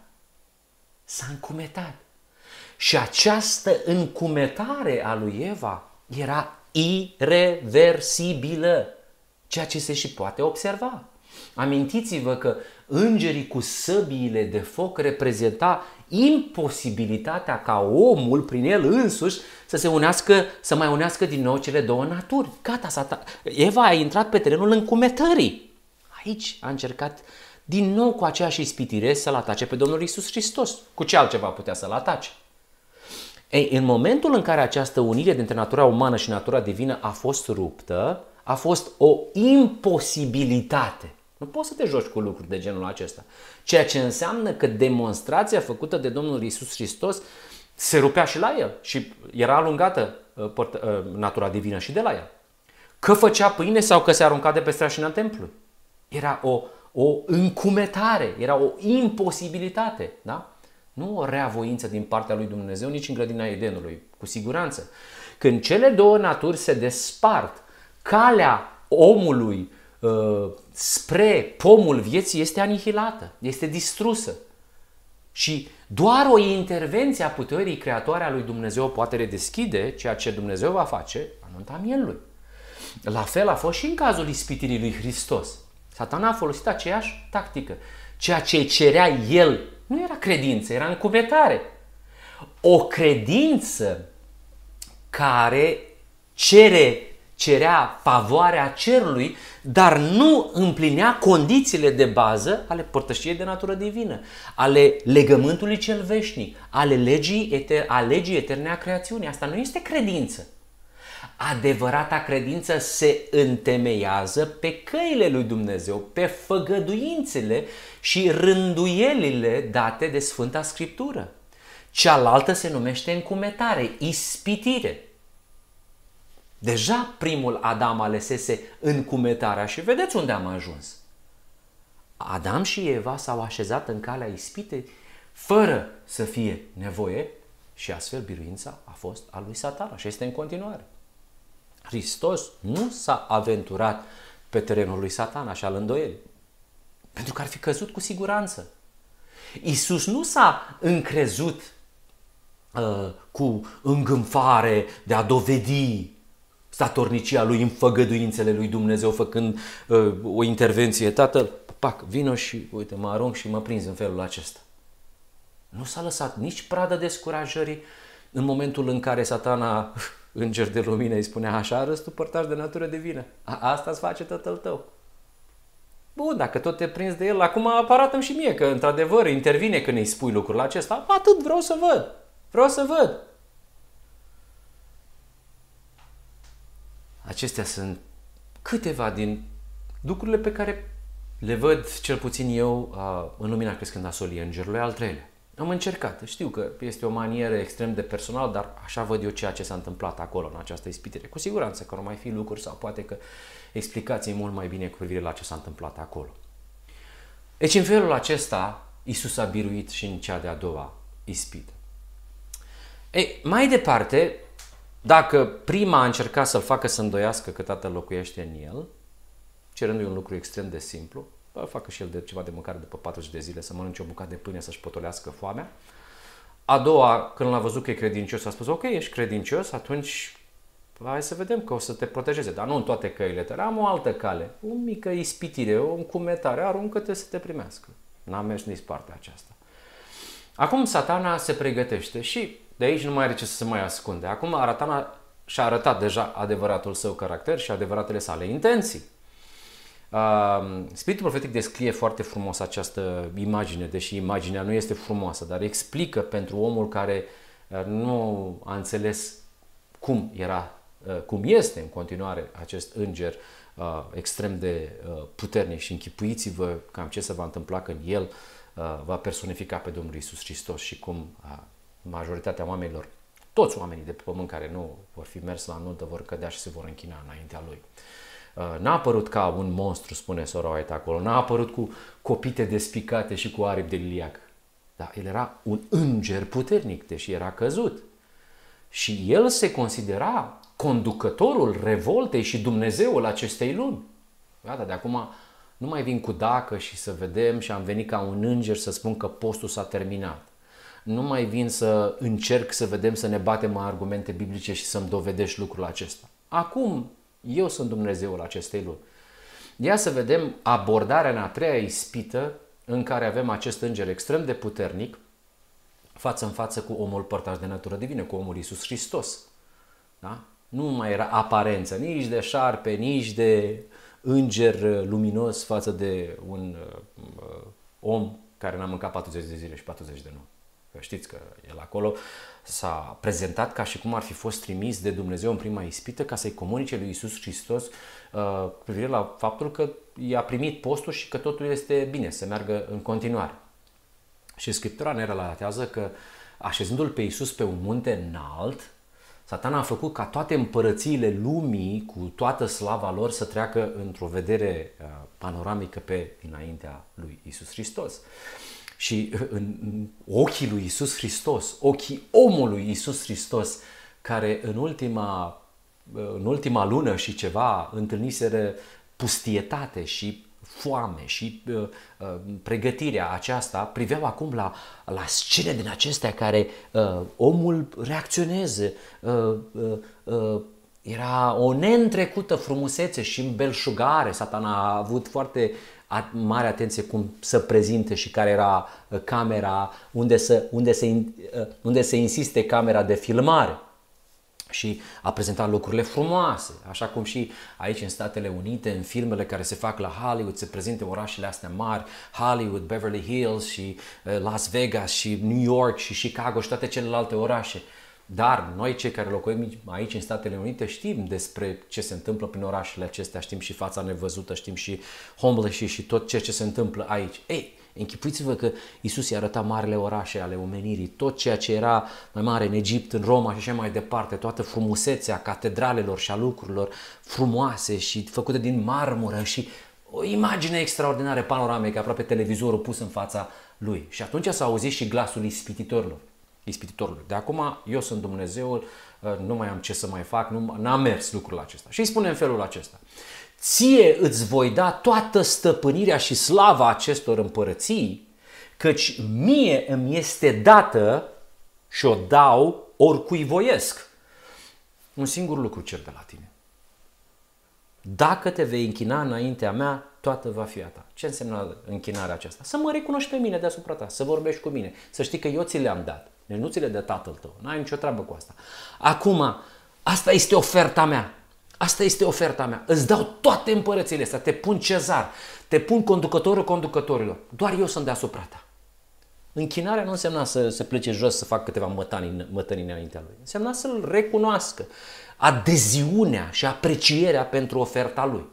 S-a încumetat. Și această încumetare a lui Eva era ireversibilă, ceea ce se și poate observa. Amintiți-vă că îngerii cu săbiile de foc reprezenta imposibilitatea ca omul prin el însuși să se unească, să mai unească din nou cele două naturi. Gata, Satan. Eva a intrat pe terenul încumetării. Aici a încercat din nou cu aceeași ispitire să-L atace pe Domnul Iisus Hristos. Cu ce altceva putea să-L atace? Ei, în momentul în care această unire dintre natura umană și natura divină a fost ruptă, a fost o imposibilitate. Nu poți să te joci cu lucruri de genul acesta. Ceea ce înseamnă că demonstrația făcută de Domnul Iisus Hristos se rupea și la el și era alungată natura divină și de la el. Că făcea pâine sau că se arunca de pe strașina templului. Era o, o încumetare, era o imposibilitate, da? Nu o rea voință din partea lui Dumnezeu nici în grădina Edenului, cu siguranță. Când cele două naturi se despart, calea omului uh, spre pomul vieții este anihilată, este distrusă. Și doar o intervenție a puterii creatoare a lui Dumnezeu poate redeschide ceea ce Dumnezeu va face anunta mielului. La fel a fost și în cazul ispitirii lui Hristos. Satana a folosit aceeași tactică. Ceea ce cerea el nu era credință, era încumetare. O credință care cere cerea favoarea cerului, dar nu împlinea condițiile de bază ale părtășiei de natură divină, ale legământului cel veșnic, ale legii, eter- a legii eterne a creațiunii. Asta nu este credință. Adevărata credință se întemeiază pe căile lui Dumnezeu, pe făgăduințele și rânduielile date de Sfânta Scriptură. Cealaltă se numește încumetare, ispitire. Deja primul Adam alesese încumetarea și vedeți unde am ajuns. Adam și Eva s-au așezat în calea ispitei fără să fie nevoie și astfel biruința a fost a lui Satana și este în continuare. Hristos nu s-a aventurat pe terenul lui Satana și al îndoielii, pentru că ar fi căzut cu siguranță. Iisus nu s-a încrezut uh, cu îngânfare de a dovedi statornicia lui în făgăduințele lui Dumnezeu, făcând uh, o intervenție. Tatăl, pac, vino și uite, mă arunc și mă prins în felul acesta. Nu s-a lăsat nici pradă descurajării în momentul în care Satana, înger de lumină, îi spunea: așa arăți tu, părtaș de natură divină. Asta îți face tatăl tău. Bun, dacă tot te prins de el, acum arată-mi și mie că într-adevăr intervine când îi spui lucrul acesta. Atât vreau să văd. Vreau să văd. Acestea sunt câteva din lucrurile pe care le văd, cel puțin eu, în lumina crescând a solii îngerului al treilea. Am încercat. Știu că este o manieră extrem de personală, dar așa văd eu ceea ce s-a întâmplat acolo, în această ispitire. Cu siguranță că vor mai fi lucruri sau poate că explicații mult mai bine cu privire la ce s-a întâmplat acolo. Deci, în felul acesta, Iisus a biruit și în cea de-a doua ispită. Ei, mai departe, dacă prima a încercat să-l facă să îndoiască că tatăl locuiește în el, cerându-i un lucru extrem de simplu, bă, facă și el de ceva de mâncare după patruzeci de zile, să mănânce o bucată de pâine să-și potolească foamea, A doua, când l-a văzut că e credincios, a spus, ok, ești credincios, atunci hai să vedem că o să te protejeze. Dar nu în toate căile tale, am o altă cale. O mică ispitire, o încumetare, aruncă-te să te primească. N-a mers nici partea aceasta. Acum Satana se pregătește și de aici nu mai are ce să se mai ascunde. Acum Satana și-a arătat deja adevăratul său caracter și adevăratele sale intenții. Spiritul profetic descrie foarte frumos această imagine, deși imaginea nu este frumoasă, dar explică pentru omul care nu a înțeles cum era, cum este în continuare acest înger extrem de puternic și închipuiți-vă cam ce se va întâmpla când el va personifica pe Domnul Iisus Hristos și cum majoritatea oamenilor, toți oamenii de pe pământ care nu vor fi mers la nuntă vor cădea și se vor închina înaintea lui. N-a apărut ca un monstru, spune sora White acolo, n-a apărut cu copite despicate și cu aripi de liliac. Dar el era un înger puternic, deși era căzut. Și el se considera conducătorul revoltei și Dumnezeul acestei lumi. Gata, de acum nu mai vin cu dacă și să vedem și am venit ca un înger să spun că postul s-a terminat. Nu mai vin să încerc să vedem, să ne batem argumente biblice și să-mi dovedești lucrul acesta. Acum eu sunt Dumnezeul acestei lumi. Ia să vedem abordarea în a treia ispită în care avem acest înger extrem de puternic față în față cu omul părtaș de natură divină, cu omul Iisus Hristos. Da? Nu mai era aparență nici de șarpe, nici de înger luminos față de un uh, om care n-a mâncat patruzeci de zile și patruzeci de nopți. Că știți că el acolo s-a prezentat ca și cum ar fi fost trimis de Dumnezeu în prima ispită ca să-i comunice lui Iisus Hristos uh, privire la faptul că i-a primit postul și că totul este bine, să meargă în continuare. Și Scriptura ne relatează că așezându-l pe Iisus pe un munte înalt, Satana a făcut ca toate împărățiile lumii cu toată slava lor să treacă într-o vedere panoramică pe înaintea lui Iisus Hristos. Și în ochii lui Iisus Hristos, ochii omului Iisus Hristos, care în ultima, în ultima lună și ceva întâlniseră pustietate și foame și uh, uh, pregătirea aceasta, priveau acum la, la scene din acestea care uh, omul reacționeze. Uh, uh, uh, era o neîntrecută frumusețe și îmbelșugare. Satana a avut foarte mare atenție cum să prezinte și care era uh, camera, unde se, unde, se, uh, unde se insiste camera de filmare. Și a prezentat lucrurile frumoase, așa cum și aici în Statele Unite, în filmele care se fac la Hollywood, se prezintă orașele astea mari, Hollywood, Beverly Hills și Las Vegas și New York și Chicago și toate celelalte orașe. Dar noi cei care locuim aici în Statele Unite știm despre ce se întâmplă prin orașele acestea, știm și fața nevăzută, știm și homeless și tot ceea ce se întâmplă aici. Ei, închipuiți-vă că Iisus i-a arătat marele orașe ale omenirii, tot ceea ce era mai mare în Egipt, în Roma și așa mai departe, toată frumusețea catedralelor și a lucrurilor frumoase și făcute din marmură și o imagine extraordinară, panoramică, aproape televizorul pus în fața lui. Și atunci s-a auzit și glasul ispititorilor. ispititorului. De acum eu sunt Dumnezeul, nu mai am ce să mai fac, nu, n-a mers lucrul acesta. Și îi spune în felul acesta: ție îți voi da toată stăpânirea și slava acestor împărății, căci mie îmi este dată și o dau oricui voiesc. Un singur lucru cer de la tine. Dacă te vei închina înaintea mea, toată va fi a ta. Ce înseamnă închinarea aceasta? Să mă recunoști pe mine deasupra ta, să vorbești cu mine, să știi că eu ți le-am dat. Deci nu ți le dă tatăl tău, n-ai nicio treabă cu asta. Acum, asta este oferta mea. Asta este oferta mea. Îți dau toate împărățiile astea, te pun cezar, te pun conducătorul conducătorilor. Doar eu sunt deasupra ta. Închinarea nu însemna să se plece jos să facă câteva mătănii, mătănii înaintea lui. Însemna să-l recunoască. Adeziunea și aprecierea pentru oferta lui.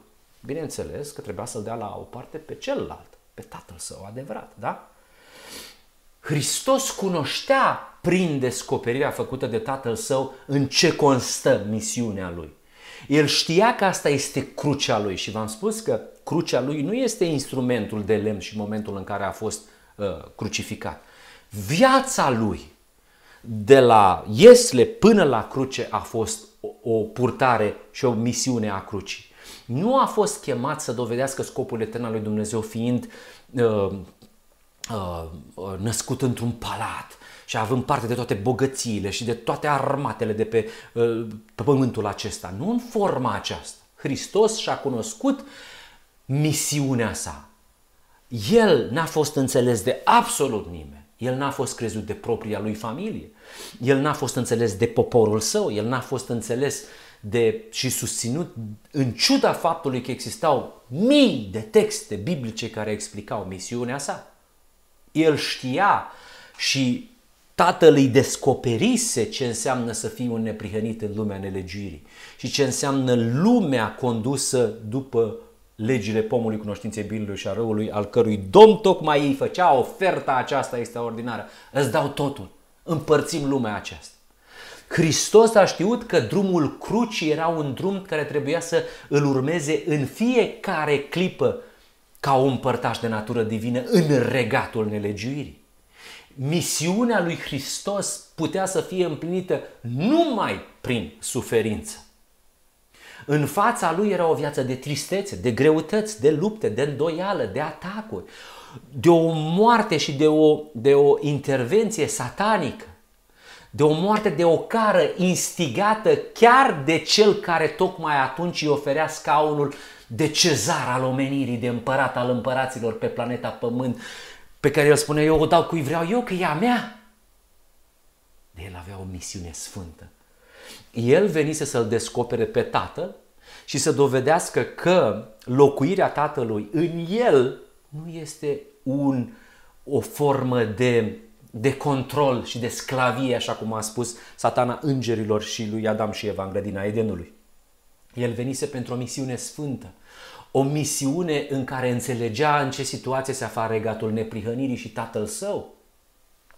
Bineînțeles că trebuia să-l dea la o parte pe celălalt, pe tatăl său adevărat, da? Hristos cunoștea prin descoperirea făcută de tatăl său în ce constă misiunea lui. El știa că asta este crucea lui și v-am spus că crucea lui nu este instrumentul de lemn și momentul în care a fost uh, crucificat. Viața lui de la iesle până la cruce a fost o, o purtare și o misiune a crucii. Nu a fost chemat să dovedească scopul etern al lui Dumnezeu fiind uh, născut într-un palat și având parte de toate bogățiile și de toate armatele de pe, pe pământul acesta. Nu în forma aceasta. Hristos și-a cunoscut misiunea sa. El n-a fost înțeles de absolut nimeni. El n-a fost crezut de propria lui familie. El n-a fost înțeles de poporul său. El n-a fost înțeles de, și susținut în ciuda faptului că existau mii de texte biblice care explicau misiunea sa. El știa și Tatăl îi descoperise ce înseamnă să fii un neprihănit în lumea nelegiuirii și ce înseamnă lumea condusă după legile pomului cunoștinței binelui și a răului, al cărui domn tocmai ei făcea oferta aceasta extraordinară. Îți dau totul, împărțim lumea aceasta. Hristos a știut că drumul crucii era un drum care trebuia să îl urmeze în fiecare clipă ca un părtaș de natură divină în regatul nelegiuirii. Misiunea lui Hristos putea să fie împlinită numai prin suferință. În fața lui era o viață de tristețe, de greutăți, de lupte, de îndoială, de atacuri, de o moarte și de o, de o intervenție satanică, de o moarte de ocară instigată chiar de cel care tocmai atunci îi oferea scaunul de cezar al omenirii, de împărat al împăraților pe planeta Pământ, pe care el spune, eu o dau cui vreau eu, că e a mea. De el avea o misiune sfântă. El venise să-l descopere pe Tatăl și să dovedească că locuirea Tatălui în el nu este un, o formă de, de control și de sclavie, așa cum a spus Satana îngerilor și lui Adam și Eva în grădina Edenului. El venise pentru o misiune sfântă. O misiune în care înțelegea în ce situație se afla regatul neprihănirii și tatăl său.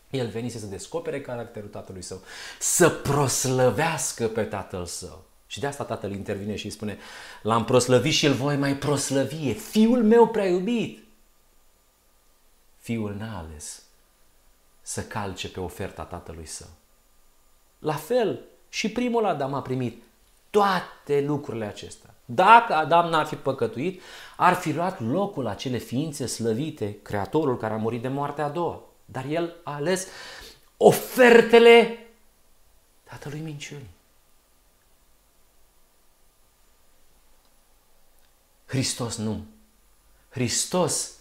El venise să descopere caracterul tatălui său, să proslăvească pe tatăl său. Și de asta tatăl intervine și îi spune, l-am proslăvit și îl voi mai proslăvi, e fiul meu prea iubit. Fiul n-a ales să calce pe oferta tatălui său. La fel, și primul Adam a primit toate lucrurile acestea. Dacă Adam n-ar fi păcătuit, ar fi luat locul acele ființe slăvite, Creatorul care a murit de moartea a doua. Dar el a ales ofertele tatălui minciunii. Hristos nu. Hristos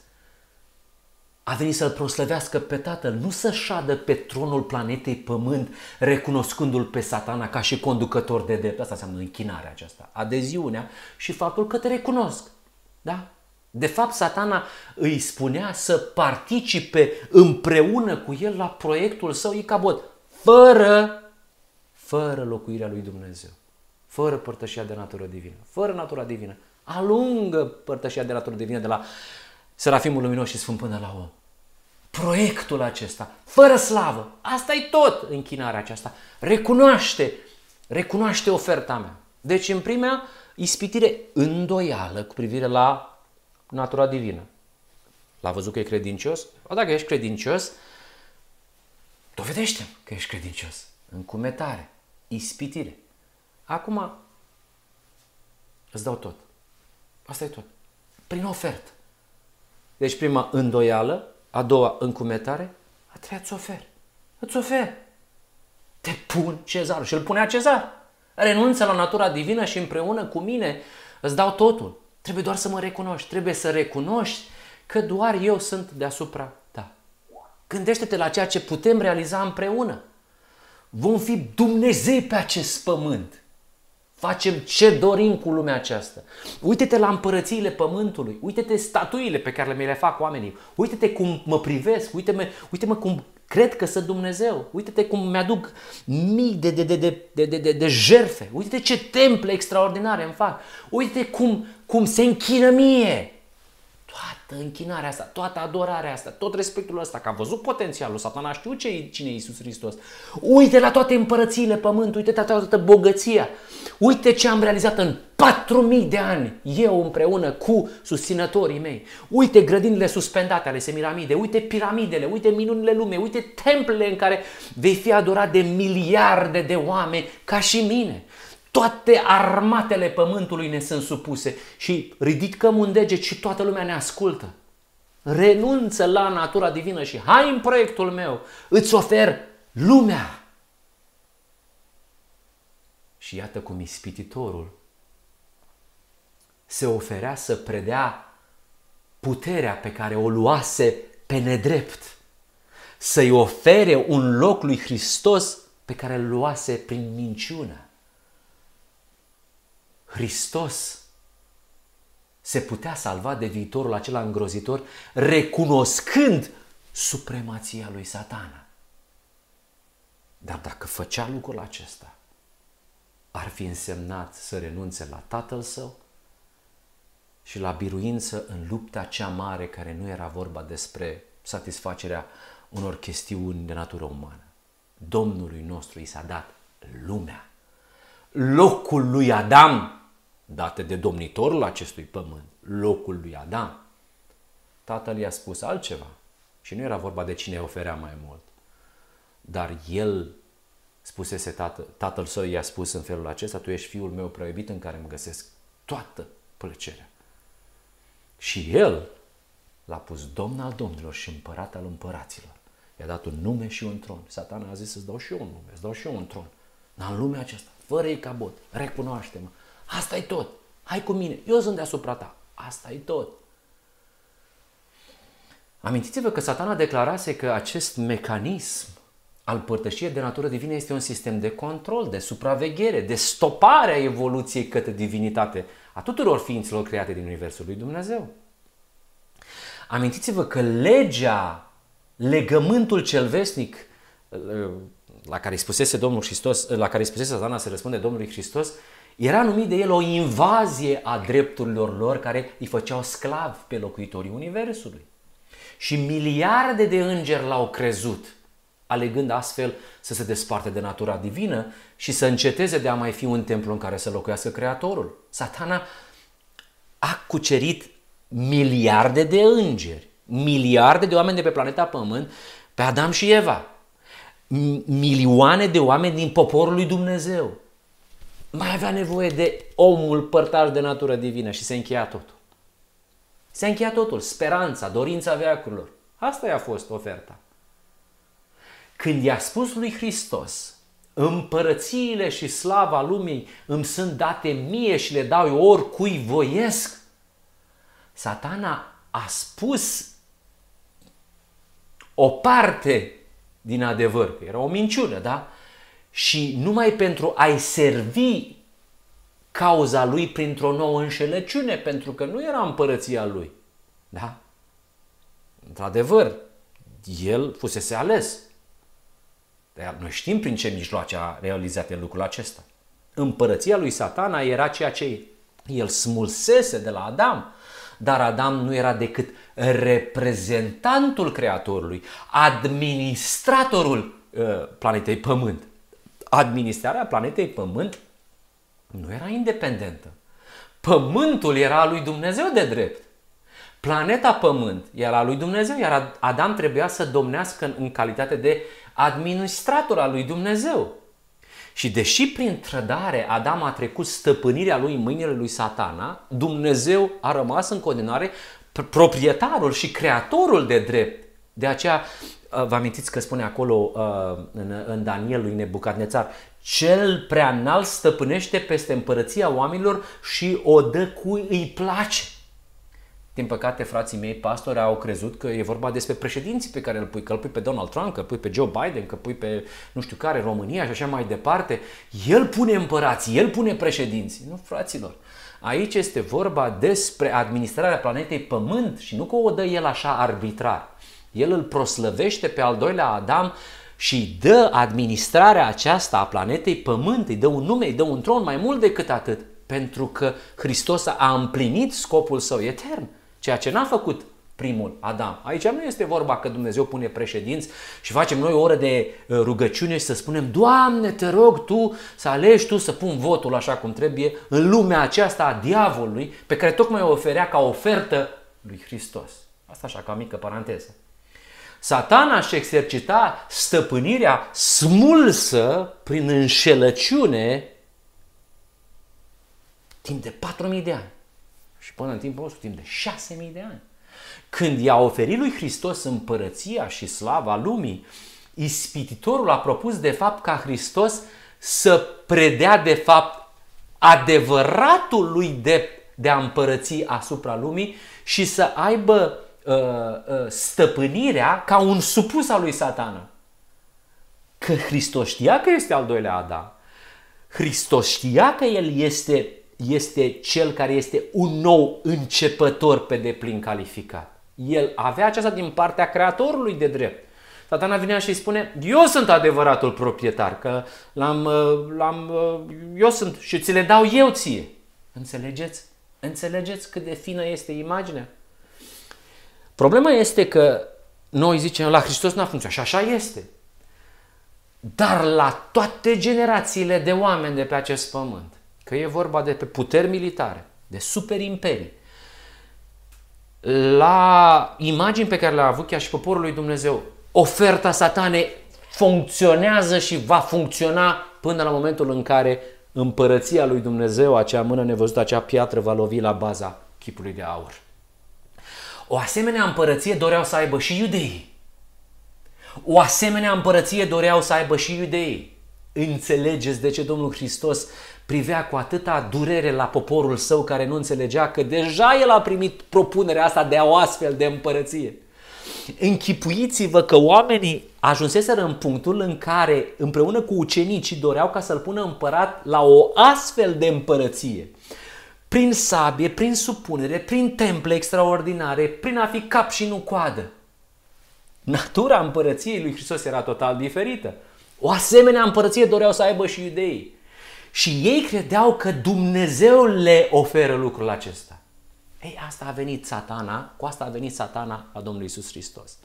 a venit să-L proslăvească pe Tatăl, nu să șadă pe tronul planetei Pământ, recunoscându-L pe Satana ca și conducător de drept. Asta înseamnă închinarea aceasta, adeziunea și faptul că te recunosc. Da? De fapt, Satana îi spunea să participe împreună cu el la proiectul său Icabod, fără, fără locuirea lui Dumnezeu, fără părtășia de natură divină, fără natura divină. Alungă părtășia de natură divină de la Serafimul Luminos și Sfânt până la om. Proiectul acesta, fără slavă, asta e tot închinarea aceasta. Recunoaște, recunoaște oferta mea. Deci în prima ispitire îndoială cu privire la natura divină. L-a văzut că e credincios? O, dacă ești credincios, dovedește-mi că ești credincios. Încumetare, ispitire. Acum îți dau tot. Asta e tot. Prin ofertă. Deci prima îndoială, a doua încumetare, a treia îți ofer. Îți ofer. Te pun cezarul. Și îl punea cezar. Renunță la natura divină și împreună cu mine îți dau totul. Trebuie doar să mă recunoști. Trebuie să recunoști că doar eu sunt deasupra ta. Gândește-te la ceea ce putem realiza împreună. Vom fi Dumnezei pe acest pământ. Facem ce dorim cu lumea aceasta. Uite-te la împărățiile pământului, uite-te statuile pe care mi le fac oamenii, uite-te cum mă privesc, uite-mă, uite-mă cum cred că sunt Dumnezeu, uite-te cum mi-aduc mii de, de, de, de, de, de, de jerfe, uite-te ce temple extraordinare îmi fac, uite-te cum, cum se închină mie. Toată închinarea asta, toată adorarea asta, tot respectul ăsta, că a văzut potențialul, Satana a știut ce, cine e Iisus Hristos. Uite la toate împărățiile pământ, uite la toată bogăția, uite ce am realizat în patru mii de ani, eu împreună cu susținătorii mei. Uite grădinile suspendate ale Semiramide, uite piramidele, uite minunile lumei, uite templele în care vei fi adorat de miliarde de oameni ca și mine. Toate armatele pământului ne sunt supuse și ridicăm un deget și toată lumea ne ascultă. Renunță la natura divină și hai în proiectul meu, îți ofer lumea. Și iată cum ispititorul se oferea să predea puterea pe care o luase pe nedrept, să-i ofere un loc lui Hristos pe care îl luase prin minciună. Hristos se putea salva de viitorul acela îngrozitor recunoscând supremația lui Satana. Dar dacă făcea lucrul acesta, ar fi însemnat să renunțe la tatăl său și la biruință în lupta cea mare, care nu era vorba despre satisfacerea unor chestiuni de natură umană. Domnului nostru i s-a dat lumea. Locul lui Adam, date de domnitorul acestui pământ, locul lui Adam. Tatăl i-a spus altceva și nu era vorba de cine oferea mai mult. Dar el spusese, tată, tatăl său i-a spus în felul acesta: tu ești fiul meu prea iubit în care îmi găsesc toată plăcerea. Și el l-a pus domn al domnilor și împărat al împăraților. I-a dat un nume și un tron. Satana a zis: îți dau și eu un nume, îți dau și eu un tron. Dar în lumea aceasta, fără Icabod, recunoaște-mă. Asta e tot. Hai cu mine. Eu sunt deasupra ta. Asta e tot. Amintiți-vă că Satana declarase că acest mecanism al părtășiei de natură divină este un sistem de control, de supraveghere, de stopare a evoluției către divinitate a tuturor ființelor create din Universul lui Dumnezeu. Amintiți-vă că legea, legământul cel veșnic, la care îi spusese Domnul Hristos, la care îi spusese Satana să răspunde Domnului Hristos, era numit de el o invazie a drepturilor lor, care îi făceau sclavi pe locuitorii Universului. Și miliarde de îngeri l-au crezut, alegând astfel să se desparte de natura divină și să înceteze de a mai fi un templu în care să locuiască Creatorul. Satana a cucerit miliarde de îngeri, miliarde de oameni de pe planeta Pământ, pe Adam și Eva, milioane de oameni din poporul lui Dumnezeu. Mai avea nevoie de omul părtaș de natură divină și se încheia totul. Se încheia totul, speranța, dorința veacurilor. Asta i-a fost oferta. Când i-a spus lui Hristos: împărățiile și slava lumii îmi sunt date mie și le dau eu oricui voiesc, Satana a spus o parte din adevăr, că era o minciună, da? Și numai pentru a-i servi cauza lui printr-o nouă înșelăciune, pentru că nu era împărăția lui. Da? Într-adevăr, el fusese ales. Dar noi știm prin ce mijloace a realizat el lucrul acesta. Împărăția lui Satana era ceea ce el smulsese de la Adam. Dar Adam nu era decât reprezentantul Creatorului, administratorul uh, planetei Pământ. Administrarea planetei Pământ nu era independentă. Pământul era al lui Dumnezeu de drept. Planeta Pământ era al lui Dumnezeu, iar Adam trebuia să domnească în, în calitate de administrator al lui Dumnezeu. Și deși prin trădare Adam a trecut stăpânirea lui în mâinile lui Satana, Dumnezeu a rămas în continuare proprietarul și creatorul de drept. De aceea vă amintiți că spune acolo în Daniel lui Nebucadnețar: cel prea înalt stăpânește peste împărăția oamenilor și o dă cui îi place. Din păcate, frații mei pastori au crezut că e vorba despre președinții pe care îl pui, că îl pui pe Donald Trump, că îl pui pe Joe Biden, că îl pui pe nu știu care, România și așa mai departe. El pune împărații, el pune președinții. Nu, fraților, aici este vorba despre administrarea planetei Pământ și nu că o dă el așa arbitrar. El îl proslăvește pe al doilea Adam și îi dă administrarea aceasta a planetei Pământ, îi dă un nume, îi dă un tron, mai mult decât atât, pentru că Hristos a împlinit scopul său etern, ceea ce n-a făcut primul Adam. Aici nu este vorba că Dumnezeu pune președinți și facem noi o oră de rugăciune și să spunem: Doamne, te rog Tu să alegi Tu să pun votul așa cum trebuie în lumea aceasta a diavolului, pe care tocmai o oferea ca ofertă lui Hristos. Asta așa ca mică paranteză. Satana își exercita stăpânirea smulsă prin înșelăciune timp de patru mii de ani și până în timpul nostru, timp de șase mii de ani. Când i-a oferit lui Hristos împărăția și slava lumii, Ispititorul a propus de fapt ca Hristos să predea de fapt adevăratul lui drept de a împărăți asupra lumii și să aibă uh, uh, stăpânirea ca un supus al lui Satană. Că Hristos știa că este al doilea Adam. Hristos știa că El este, este Cel care este un nou începător pe deplin calificat. El avea aceasta din partea Creatorului de drept. Satana vinea și îi spune, eu sunt adevăratul proprietar, că l-am, l-am, eu sunt și ți le dau eu ție. Înțelegeți? Înțelegeți cât de fină este imaginea? Problema este că noi zicem, la Hristos n-a funcționat și așa este. Dar la toate generațiile de oameni de pe acest pământ, că e vorba de pe puteri militare, de superimperii, la imagini pe care le-a avut chiar și poporul lui Dumnezeu, oferta Satanei funcționează și va funcționa până la momentul în care împărăția lui Dumnezeu, acea mână nevăzută, acea piatră, va lovi la baza chipului de aur. O asemenea împărăție doreau să aibă și iudeii. O asemenea împărăție doreau să aibă și iudeii. Înțelegeți de ce Domnul Hristos privea cu atâta durere la poporul său care nu înțelegea că deja el a primit propunerea asta de o astfel de împărăție. Închipuiți-vă că oamenii ajunseseră în punctul în care împreună cu ucenicii doreau ca să-l pună împărat la o astfel de împărăție. Prin sabie, prin supunere, prin temple extraordinare, prin a fi cap și nu coadă. Natura împărăției lui Hristos era total diferită. O asemenea împărăție doreau să aibă și iudeii. Și ei credeau că Dumnezeu le oferă lucrul acesta. Ei, asta a venit Satana, cu asta a venit Satana la Domnul Iisus Hristos.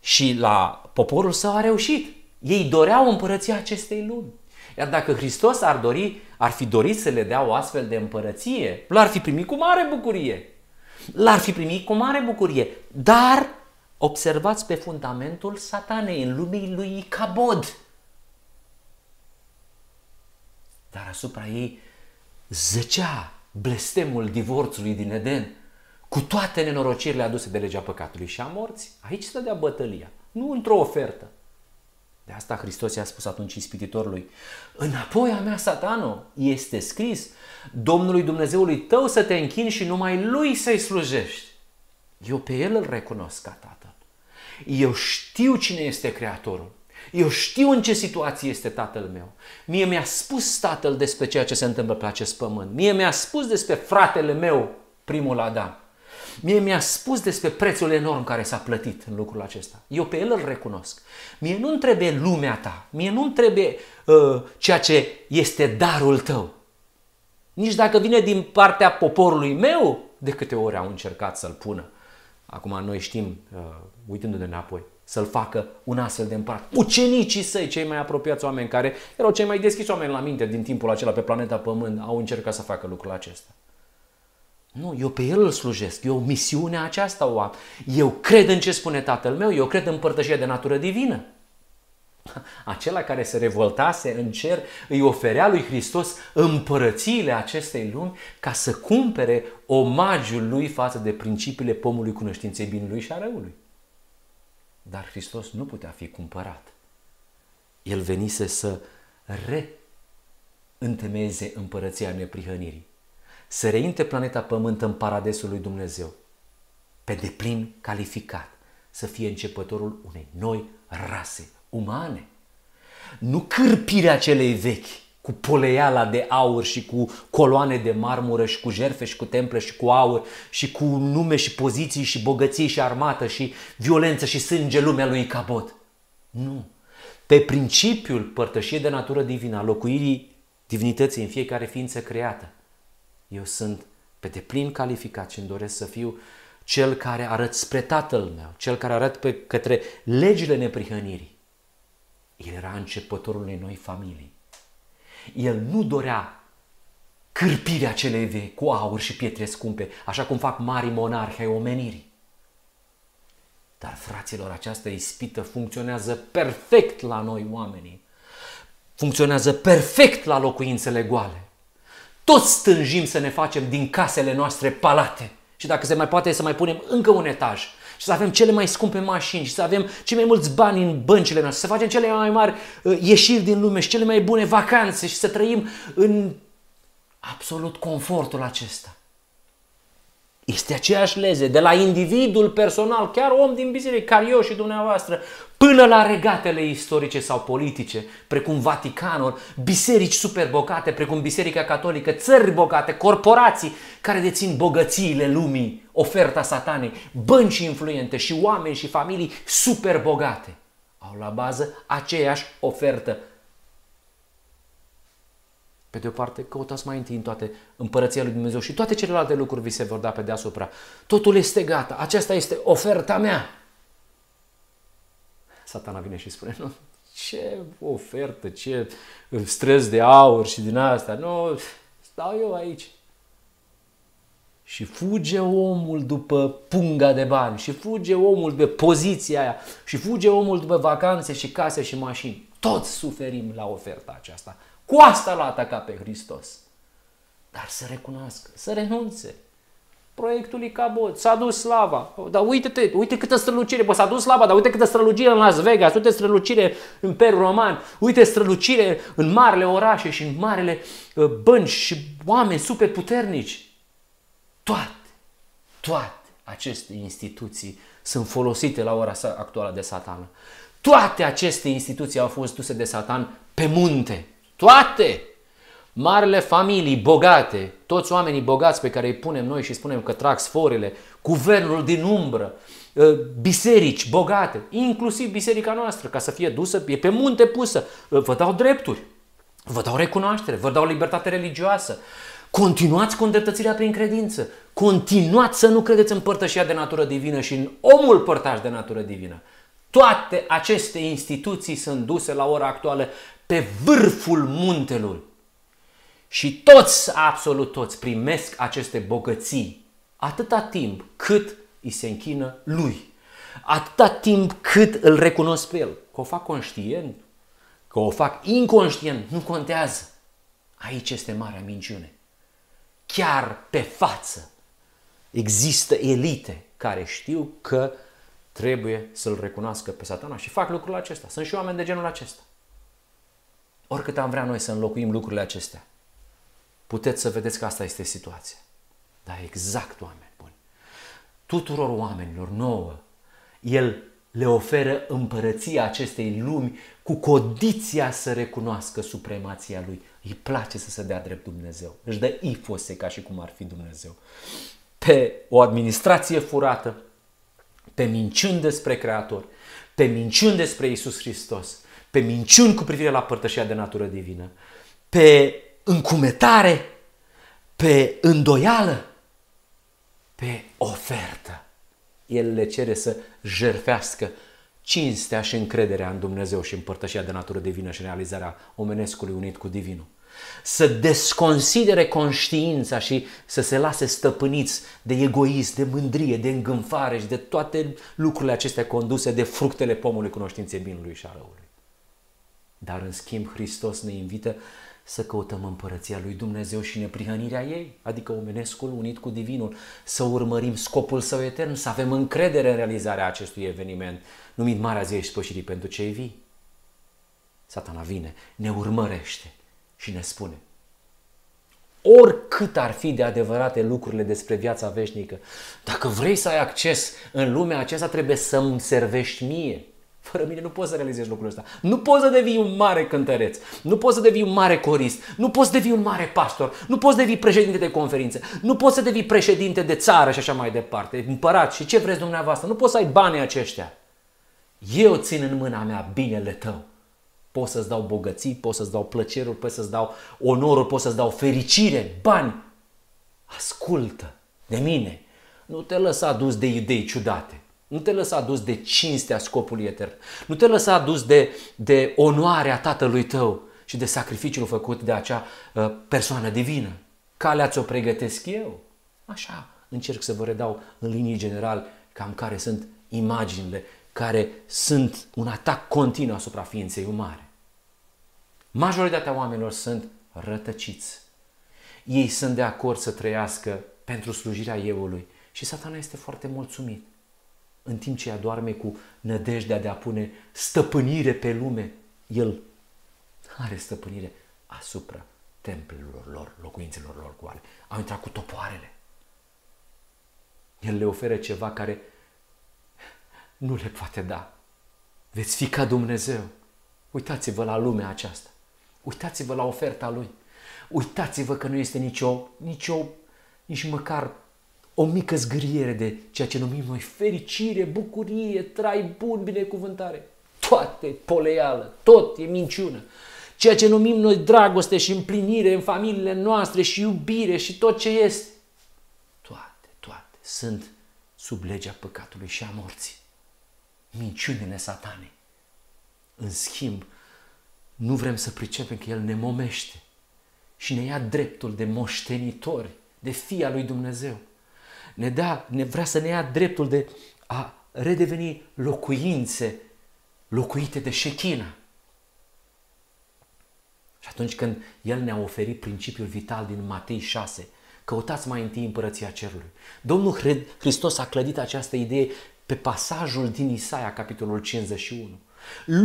Și la poporul său a reușit. Ei doreau împărăția acestei lumi. Iar dacă Hristos ar dori, ar fi dorit să le dea o astfel de împărăție, l-ar fi primit cu mare bucurie. L-ar fi primit cu mare bucurie. Dar observați pe fundamentul Satanei, în lumii lui Icabod. Dar asupra ei zăcea blestemul divorțului din Eden, cu toate nenorocirile aduse de legea păcatului și a morții. Aici stădea bătălia, nu într-o ofertă. De asta Hristos i-a spus atunci ispititorului, înapoi a mea, Satano, este scris, Domnului Dumnezeului tău să te închini și numai Lui să-i slujești. Eu pe El îl recunosc ca Tatăl. Eu știu cine este Creatorul. Eu știu în ce situație este Tatăl meu. Mie mi-a spus Tatăl despre ceea ce se întâmplă pe acest pământ. Mie mi-a spus despre fratele meu, primul Adam. Mie mi-a spus despre prețul enorm care s-a plătit în lucrul acesta. Eu pe El îl recunosc. Mie nu-mi trebuie lumea ta. Mie nu-mi trebuie uh, ceea ce este darul tău. Nici dacă vine din partea poporului meu, de câte ori au încercat să-l pună. Acum noi știm, uh, uitându-ne înapoi, să-l facă un astfel de împărat. Ucenicii săi, cei mai apropiați oameni care erau cei mai deschiși oameni la minte din timpul acela pe planeta Pământ, au încercat să facă lucrul acesta. Nu, eu pe El îl slujesc, eu misiunea aceasta o am. Eu cred în ce spune Tatăl meu, eu cred în părtășia de natură divină. Acela care se revoltase în cer îi oferea lui Hristos împărățiile acestei lumi ca să cumpere omagiul lui față de principiile pomului cunoștinței binului și a răului. Dar Hristos nu putea fi cumpărat. El venise să reîntemeieze împărăția neprihănirii, să reinte planeta Pământ în paradisul lui Dumnezeu, pe deplin calificat, să fie începătorul unei noi rase umane. Nu cârpirea celei vechi, cu poleiala de aur și cu coloane de marmură și cu jerfe și cu temple și cu aur și cu nume și poziții și bogății și armată și violență și sânge, lumea lui Icabod. Nu. Pe principiul părtășiei de natură divină, a locuirii divinității în fiecare ființă creată, eu sunt pe deplin calificat și îmi doresc să fiu cel care arăt spre Tatăl meu, cel care arăt pe către legile neprihănirii. El era începătorul unei noi familii. El nu dorea cârpirea celei vechi cu aur și pietre scumpe, așa cum fac mari monarhi ai omenirii. Dar, fraților, această ispită funcționează perfect la noi oamenii. Funcționează perfect la locuințele goale. Toți stânjim să ne facem din casele noastre palate și dacă se mai poate să mai punem încă un etaj și să avem cele mai scumpe mașini și să avem cei mai mulți bani în băncile noastre, să facem cele mai mari ieșiri din lume și cele mai bune vacanțe și să trăim în absolut confortul acesta. Este aceeași lege de la individul personal, chiar om din biserică, care eu și dumneavoastră, până la regatele istorice sau politice, precum Vaticanul, biserici superbogate, precum Biserica Catolică, țări bogate, corporații care dețin bogățiile lumii, oferta satanei, bănci influente și oameni și familii superbogate. Au la bază aceeași ofertă. Pe de o parte, căutați mai întâi în toate împărăția lui Dumnezeu și toate celelalte lucruri vi se vor da pe deasupra. Totul este gata. Aceasta este oferta mea. Satana vine și spune, nu, ce ofertă, ce străzi de aur și din asta. Nu, stau eu aici. Și fuge omul după punga de bani, și fuge omul după poziția aia, și fuge omul după vacanțe și case și mașini. Toți suferim la oferta aceasta. Cu asta l-a atacat pe Hristos. Dar să recunoască, să renunțe. Proiectul Icabod, s-a dus slava. Dar uite-te, uite câtă strălucire, bă, s-a dus slava, dar uite câtă strălucire în Las Vegas, uite strălucire în Imperiul Roman, uite strălucire în marile orașe și în marile bănci și oameni super puternici. Toate, toate aceste instituții sunt folosite la ora actuală de Satan. Toate aceste instituții au fost duse de Satan pe munte. Toate! Marile familii bogate, toți oamenii bogați pe care îi punem noi și spunem că trag sforile, guvernul din umbră, biserici bogate, inclusiv biserica noastră, ca să fie dusă, e pe munte pusă. Vă dau drepturi, vă dau recunoaștere, vă dau libertate religioasă. Continuați cu îndreptățirea prin credință. Continuați să nu credeți în părtășia de natură divină și în omul părtaș de natură divină. Toate aceste instituții sunt duse la ora actuală pe vârful muntelui. Și toți, absolut toți, primesc aceste bogății atâta timp cât îi se închină lui. Atâta timp cât îl recunosc pe el. Că o fac conștient, că o fac inconștient, nu contează. Aici este marea minciune. Chiar pe față există elite care știu că trebuie să-l recunoască pe Satana și fac lucrul acesta. Sunt și oameni de genul acesta. Oricât am vrea noi să înlocuim lucrurile acestea, puteți să vedeți că asta este situația. Dar exact, oameni buni, tuturor oamenilor nouă, el le oferă împărăția acestei lumi cu condiția să recunoască supremația lui. Îi place să se dea drept Dumnezeu. Își dă ifose ca și cum ar fi Dumnezeu. Pe o administrație furată, pe minciuni despre Creator, pe minciuni despre Iisus Hristos, pe minciuni cu privire la părtășia de natură divină, pe încumetare, pe îndoială, pe ofertă. El le cere să jertfească cinstea și încrederea în Dumnezeu și în părtășia de natură divină și realizarea omenescului unit cu divinul. Să desconsidere conștiința și să se lase stăpâniți de egoism, de mândrie, de îngânfare și de toate lucrurile acestea conduse de fructele pomului cunoștinței binului și a răului. Dar în schimb Hristos ne invită să căutăm împărăția lui Dumnezeu și neprihănirea ei, adică omenescul unit cu divinul, să urmărim scopul său etern, să avem încredere în realizarea acestui eveniment numit Marea Zi a Ispășirii pentru cei vii. Satana vine, ne urmărește și ne spune, oricât ar fi de adevărate lucrurile despre viața veșnică, dacă vrei să ai acces în lumea aceasta, trebuie să-mi servești mie. Fără mine nu poți să realizezi lucrul ăsta. Nu poți să devii un mare cântăreț, nu poți să devii un mare corist, nu poți să devii un mare pastor, nu poți să devii președinte de conferință, nu poți să devii președinte de țară și așa mai departe, împărat și ce vreți dumneavoastră, nu poți să ai banii aceștia. Eu țin în mâna mea binele tău. Pot să-ți dau bogății, pot să-ți dau plăceruri, pot să-ți dau onoruri, pot să-ți dau fericire, bani. Ascultă de mine, nu te lăsa dus de idei ciudate. Nu te lăsa dus de cinstea scopului etern. Nu te lăsa dus de, de onoarea tatălui tău și de sacrificiul făcut de acea uh, persoană divină. Calea ți-o pregătesc eu. Așa încerc să vă redau în linii general cam care sunt imaginile, care sunt un atac continuu asupra ființei umane. Majoritatea oamenilor sunt rătăciți. Ei sunt de acord să trăiască pentru slujirea euului și Satana este foarte mulțumit. în timp ce adorme cu nădejdea de a pune stăpânire pe lume, el are stăpânire asupra templelor lor, locuințelor lor goale. Au intrat cu topoarele. El le oferă ceva care nu le poate da. Veți fi ca Dumnezeu. Uitați-vă la lumea aceasta. Uitați-vă la oferta lui. Uitați-vă că nu este nicio, nicio, nici măcar o mică zgâriere de ceea ce numim noi fericire, bucurie, trai bun, binecuvântare. Toate poleială, tot e minciună. Ceea ce numim noi dragoste și împlinire în familiile noastre și iubire și tot ce este. Toate, toate sunt sub legea păcatului și a morții. Minciunile satanei. În schimb, nu vrem să pricepem că el ne momește și ne ia dreptul de moștenitori, de fii al lui Dumnezeu. Ne, da, ne vrea să ne ia dreptul de a redeveni locuințe locuite de Șekina. Și atunci când el ne-a oferit principiul vital din Matei șase, căutați mai întâi împărăția cerului. Domnul Hristos a clădit această idee pe pasajul din Isaia, capitolul cincizeci și unu.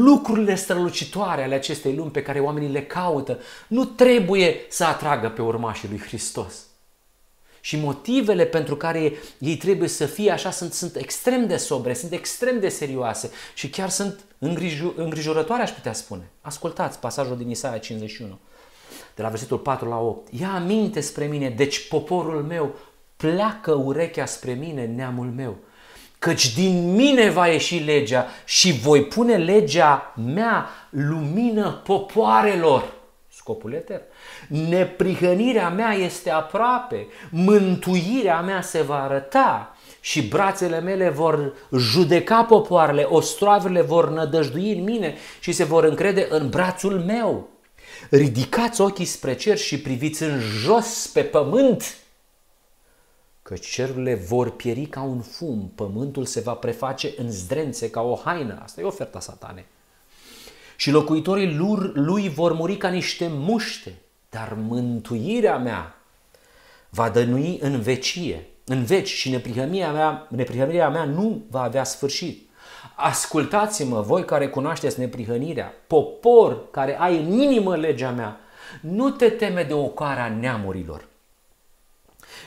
Lucrurile strălucitoare ale acestei lumi pe care oamenii le caută nu trebuie să atragă pe urmașii lui Hristos. Și motivele pentru care ei trebuie să fie așa sunt, sunt extrem de sobre, sunt extrem de serioase și chiar sunt îngrijorătoare, aș putea spune. Ascultați pasajul din Isaia cincizeci și unu, de la versetul patru la opt. Ia aminte spre mine, deci poporul meu, pleacă urechea spre mine, neamul meu, căci din mine va ieși legea și voi pune legea mea lumină popoarelor. Scopul etern. Neprihănirea mea este aproape, mântuirea mea se va arăta și brațele mele vor judeca popoarele, ostroavele vor nădăjdui în mine și se vor încrede în brațul meu. Ridicați ochii spre cer și priviți în jos pe pământ, că cerurile vor pieri ca un fum, pământul se va preface în zdrențe ca o haină. Asta e oferta satanei. Și locuitorii lui vor muri ca niște muște, dar mântuirea mea va dănui în vecie, în veci și neprihănirea mea, neprihănirea mea nu va avea sfârșit. Ascultați-mă, voi care cunoașteți neprihănirea, popor care ai în inimă legea mea, nu te teme de ocoarea neamurilor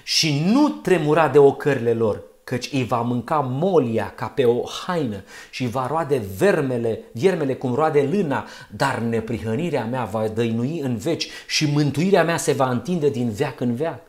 și nu tremura de ocările lor, căci îi va mânca molia ca pe o haină și va roade vermele, viermele cum roade lâna, dar neprihănirea mea va dăinui în veci și mântuirea mea se va întinde din veac în veac.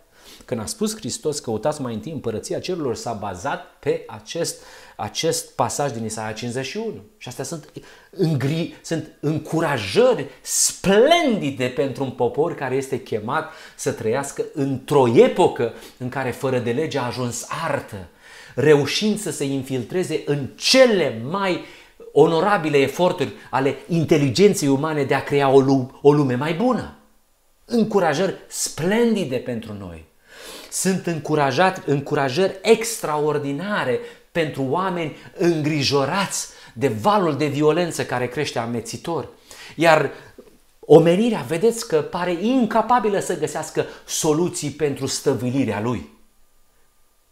Când a spus Hristos, căutați mai întâi împărăția cerurilor, s-a bazat pe acest, acest pasaj din Isaia cincizeci și unu. Și astea sunt, îngri, sunt încurajări splendide pentru un popor care este chemat să trăiască într-o epocă în care fără de lege a ajuns artă, reușind să se infiltreze în cele mai onorabile eforturi ale inteligenței umane de a crea o, lu- o lume mai bună. Încurajări splendide pentru noi. Sunt încurajat, încurajări extraordinare pentru oameni îngrijorați de valul de violență care crește amețitor. Iar omenirea, vedeți că pare incapabilă să găsească soluții pentru stăvilirea lui.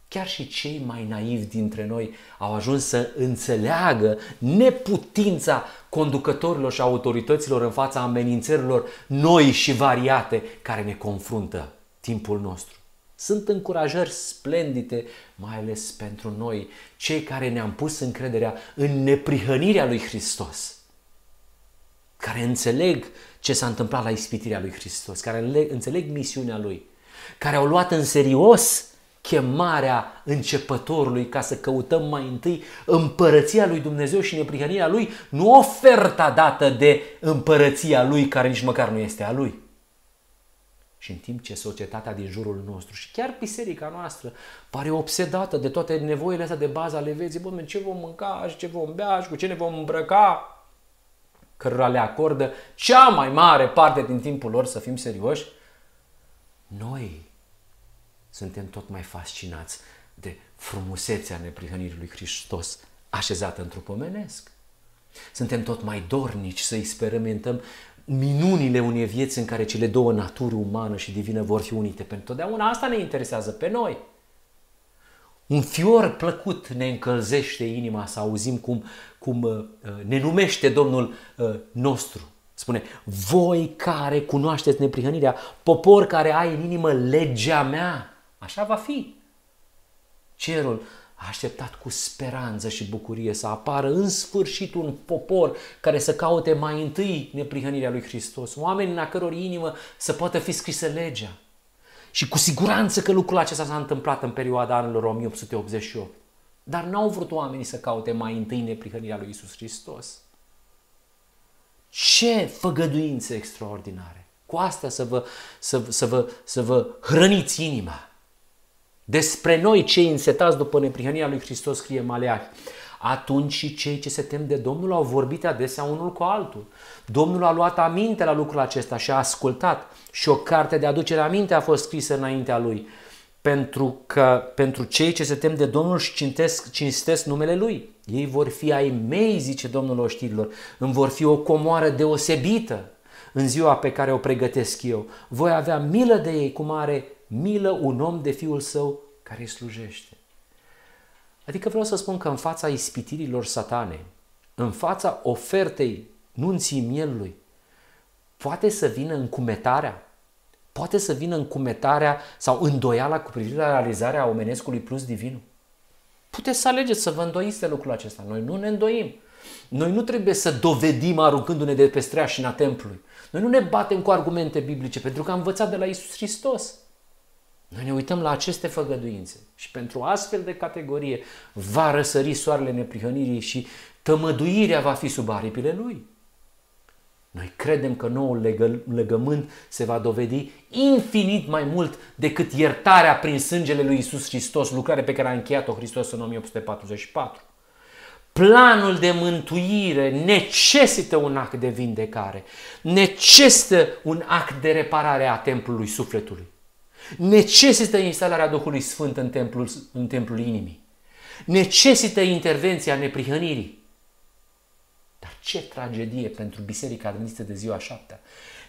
Chiar și cei mai naivi dintre noi au ajuns să înțeleagă neputința conducătorilor și autorităților în fața amenințărilor noi și variate care ne confruntă timpul nostru. Sunt încurajări splendide, mai ales pentru noi, cei care ne-am pus încrederea în neprihănirea lui Hristos, care înțeleg ce s-a întâmplat la ispitirea lui Hristos, care înțeleg misiunea lui, care au luat în serios chemarea începătorului ca să căutăm mai întâi împărăția lui Dumnezeu și neprihănirea lui, nu oferta dată de împărăția lui care nici măcar nu este a lui. Și în timp ce societatea din jurul nostru și chiar biserica noastră pare obsedată de toate nevoile astea de bază ale vieții, bă, ce vom mânca și ce vom bea și cu ce ne vom îmbrăca, cărora le acordă cea mai mare parte din timpul lor, să fim serioși, noi suntem tot mai fascinați de frumusețea neprihănirii lui Hristos așezată în trup omenesc. Suntem tot mai dornici să experimentăm minunile unei vieți în care cele două naturi, umană și divină, vor fi unite pentru totdeauna. Asta ne interesează pe noi. Un fior plăcut ne încălzește inima să auzim cum, cum ne numește Domnul nostru. Spune, voi care cunoașteți neprihănirea, popor care ai în inimă legea mea, așa va fi. Cerul a așteptat cu speranță și bucurie să apară în sfârșit un popor care să caute mai întâi neprihănirea lui Hristos, oameni în a căror inimă să poată fi scrisă legea. Și cu siguranță că lucrul acesta s-a întâmplat în perioada anilor o mie opt sute optzeci și opt. Dar n-au vrut oamenii să caute mai întâi neprihănirea lui Iisus Hristos. Ce făgăduințe extraordinare! Cu astea să vă, să, să vă, să vă hrăniți inima. Despre noi, cei însetați după neprihănirea lui Hristos, scrie Maleahi. Atunci și cei ce se tem de Domnul au vorbit adesea unul cu altul. Domnul a luat aminte la lucrul acesta și a ascultat. Și o carte de aducere aminte a fost scrisă înaintea lui. Pentru că pentru cei ce se tem de Domnul și cintesc, cinstesc numele Lui. Ei vor fi ai mei, zice Domnul oștirilor. Îmi vor fi o comoară deosebită în ziua pe care o pregătesc eu. Voi avea milă de ei cum are milă un om de fiul său care îi slujește. Adică vreau să spun că în fața ispitirilor Satanei, în fața ofertei nunții mielului, poate să vină încumetarea, poate să vină încumetarea sau îndoiala cu privire la realizarea omenescului plus divin. Puteți să alegeți să vă îndoiți de lucrul acesta. Noi nu ne îndoim. Noi nu trebuie să dovedim aruncându-ne de pe streașina templului. Noi nu ne batem cu argumente biblice pentru că am învățat de la Iisus Hristos. Noi ne uităm la aceste făgăduințe și pentru astfel de categorie va răsări soarele neprihănirii și tămăduirea va fi sub aripile lui. Noi credem că noul legă, legământ se va dovedi infinit mai mult decât iertarea prin sângele lui Iisus Hristos, lucrare pe care a încheiat-o Hristos în o mie opt sute patruzeci și patru. Planul de mântuire necesită un act de vindecare, necesită un act de reparare a templului sufletului. Necesită instalarea Duhului Sfânt în templul, în templul inimii. Necesită intervenția neprihănirii. Dar ce tragedie pentru Biserica Adventistă de ziua șaptea.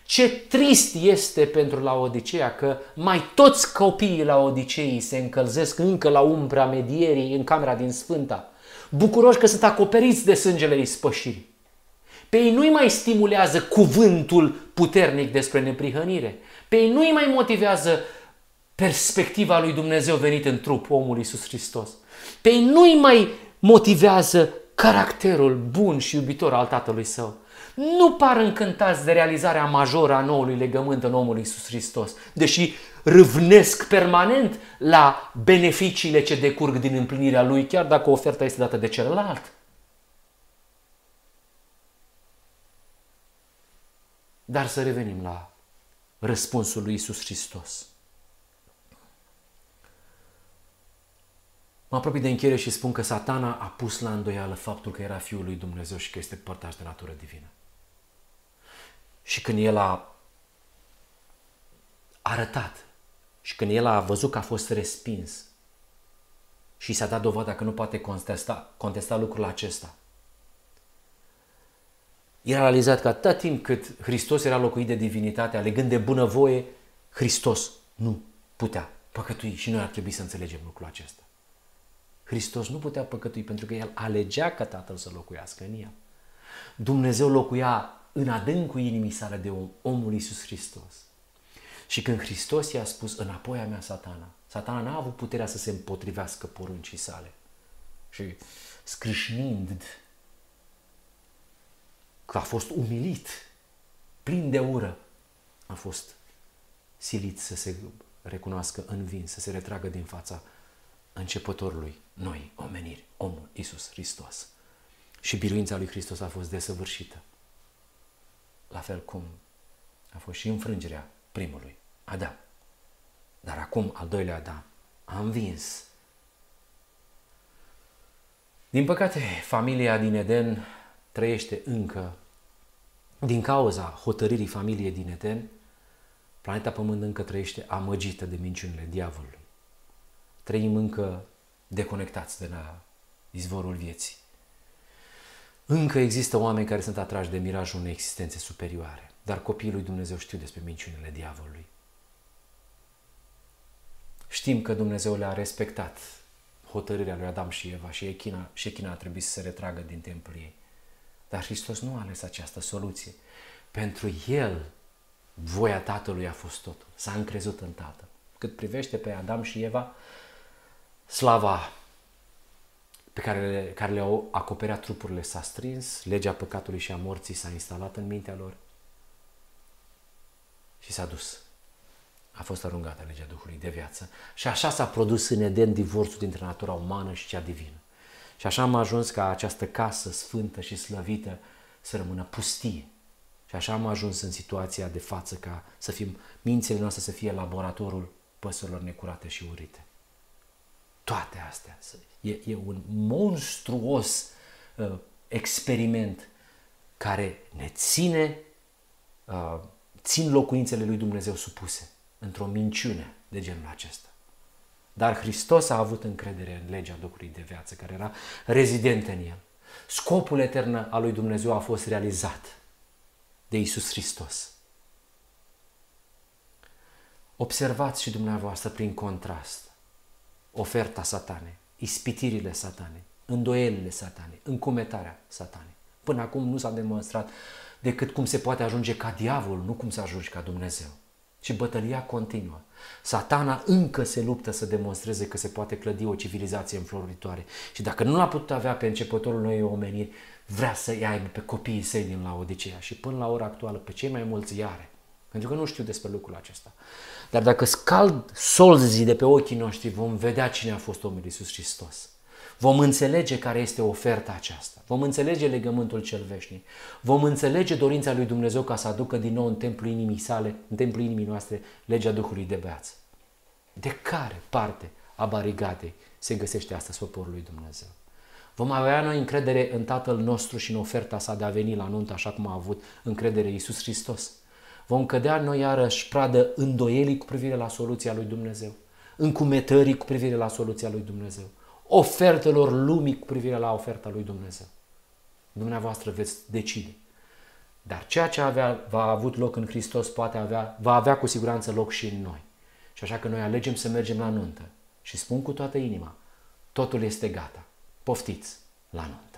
Ce trist este pentru Laodiceea că mai toți copiii Laodiceii se încălzesc încă la umbra medierii în camera din Sfânta, bucuroși că sunt acoperiți de sângele ispășirii. Pe ei nu-i mai stimulează cuvântul puternic despre neprihănire. Pe ei nu-i mai motivează perspectiva lui Dumnezeu venit în trup, omul Iisus Hristos. Pe ei nu-i mai motivează caracterul bun și iubitor al Tatălui Său. Nu par încântați de realizarea majoră a noului legământ în omul Iisus Hristos, deși râvnesc permanent la beneficiile ce decurg din împlinirea Lui, chiar dacă oferta este dată de celălalt. Dar să revenim la răspunsul lui Iisus Hristos. Mă apropii de încheiere și spun că Satana a pus la îndoială faptul că era Fiul lui Dumnezeu și că este părtaș de natură divină. Și când el a arătat și când el a văzut că a fost respins și s-a dat dovada că nu poate contesta, contesta lucrul acesta, el a realizat că atât timp cât Hristos era locuit de divinitate, alegând de bunăvoie, Hristos nu putea păcătui. Și noi ar trebui să înțelegem lucrul acesta. Hristos nu putea păcătui pentru că El alegea ca Tatăl să locuiască în El. Dumnezeu locuia în adâncul inimii sale de om, omul Iisus Hristos. Și când Hristos i-a spus, înapoi a mea Satana, Satana n-a avut puterea să se împotrivească poruncii sale. Și scrișnind, că a fost umilit, plin de ură, a fost silit să se recunoască învins, să se retragă din fața începătorului noi omeniri, omul Iisus Hristos. Și biruința lui Hristos a fost desăvârșită, la fel cum a fost și înfrângerea primului Adam. Dar acum al doilea Adam a învins. Din păcate, familia din Eden trăiește încă, din cauza hotărârii familiei din Eden, planeta Pământ încă trăiește amăgită de minciunile diavolului. Trăim încă deconectați de la izvorul vieții. Încă există oameni care sunt atrași de mirajul unei existențe superioare, dar copiii lui Dumnezeu știu despre minciunile diavolului. Știm că Dumnezeu le-a respectat hotărârea lui Adam și Eva și Șekina, Șekina a trebuit să se retragă din templul ei. Dar Hristos nu a ales această soluție. Pentru El, voia Tatălui a fost totul. S-a încrezut în Tatăl. Cât privește pe Adam și Eva, slava pe care, care le-au acoperat trupurile s-a strins, legea păcatului și a morții s-a instalat în mintea lor și s-a dus. A fost aruncată legea Duhului de viață și așa s-a produs în Eden divorțul dintre natura umană și cea divină. Și așa am ajuns ca această casă sfântă și slăvită să rămână pustie. Și așa am ajuns în situația de față ca să fim, mințile noastre să fie laboratorul păsărilor necurate și urite. Toate astea. E, e un monstruos uh, experiment care ne ține, uh, țin locuințele lui Dumnezeu supuse într-o minciune de genul acesta. Dar Hristos a avut încredere în legea Duhului de viață care era rezidentă în El. Scopul etern al lui Dumnezeu a fost realizat de Iisus Hristos. Observați și dumneavoastră prin contrast oferta Satanei, ispitirile Satanei, îndoielile Satanei, încumetarea Satanei. Până acum nu s-a demonstrat decât cum se poate ajunge ca diavolul, nu cum se ajunge ca Dumnezeu. Și bătălia continuă. Satana încă se luptă să demonstreze că se poate clădi o civilizație înfloritoare. Și dacă nu l-a putut avea pe începătorul noii omeniri, vrea să-i aibă pe copiii săi din Laodiceea și până la ora actuală pe cei mai mulți iare. Pentru că nu știu despre lucrul acesta. Dar dacă scald solzii de pe ochii noștri, vom vedea cine a fost omul Iisus Hristos. Vom înțelege care este oferta aceasta. Vom înțelege legământul cel veșnic. Vom înțelege dorința lui Dumnezeu ca să aducă din nou în templul inimii sale, în templul inimii noastre, legea Duhului de viață. De care parte a barigatei se găsește astăzi poporul lui Dumnezeu? Vom avea noi încredere în Tatăl nostru și în oferta sa de a veni la nuntă așa cum a avut încredere Iisus Hristos. Vom cădea noi iarăși pradă îndoielii cu privire la soluția lui Dumnezeu, încumetării cu privire la soluția lui Dumnezeu, ofertelor lumii cu privire la oferta lui Dumnezeu. Dumneavoastră veți decide. Dar ceea ce avea, va avut loc în Hristos poate avea, va avea cu siguranță loc și în noi. Și așa că noi alegem să mergem la nuntă și spun cu toată inima, totul este gata, poftiți la nuntă.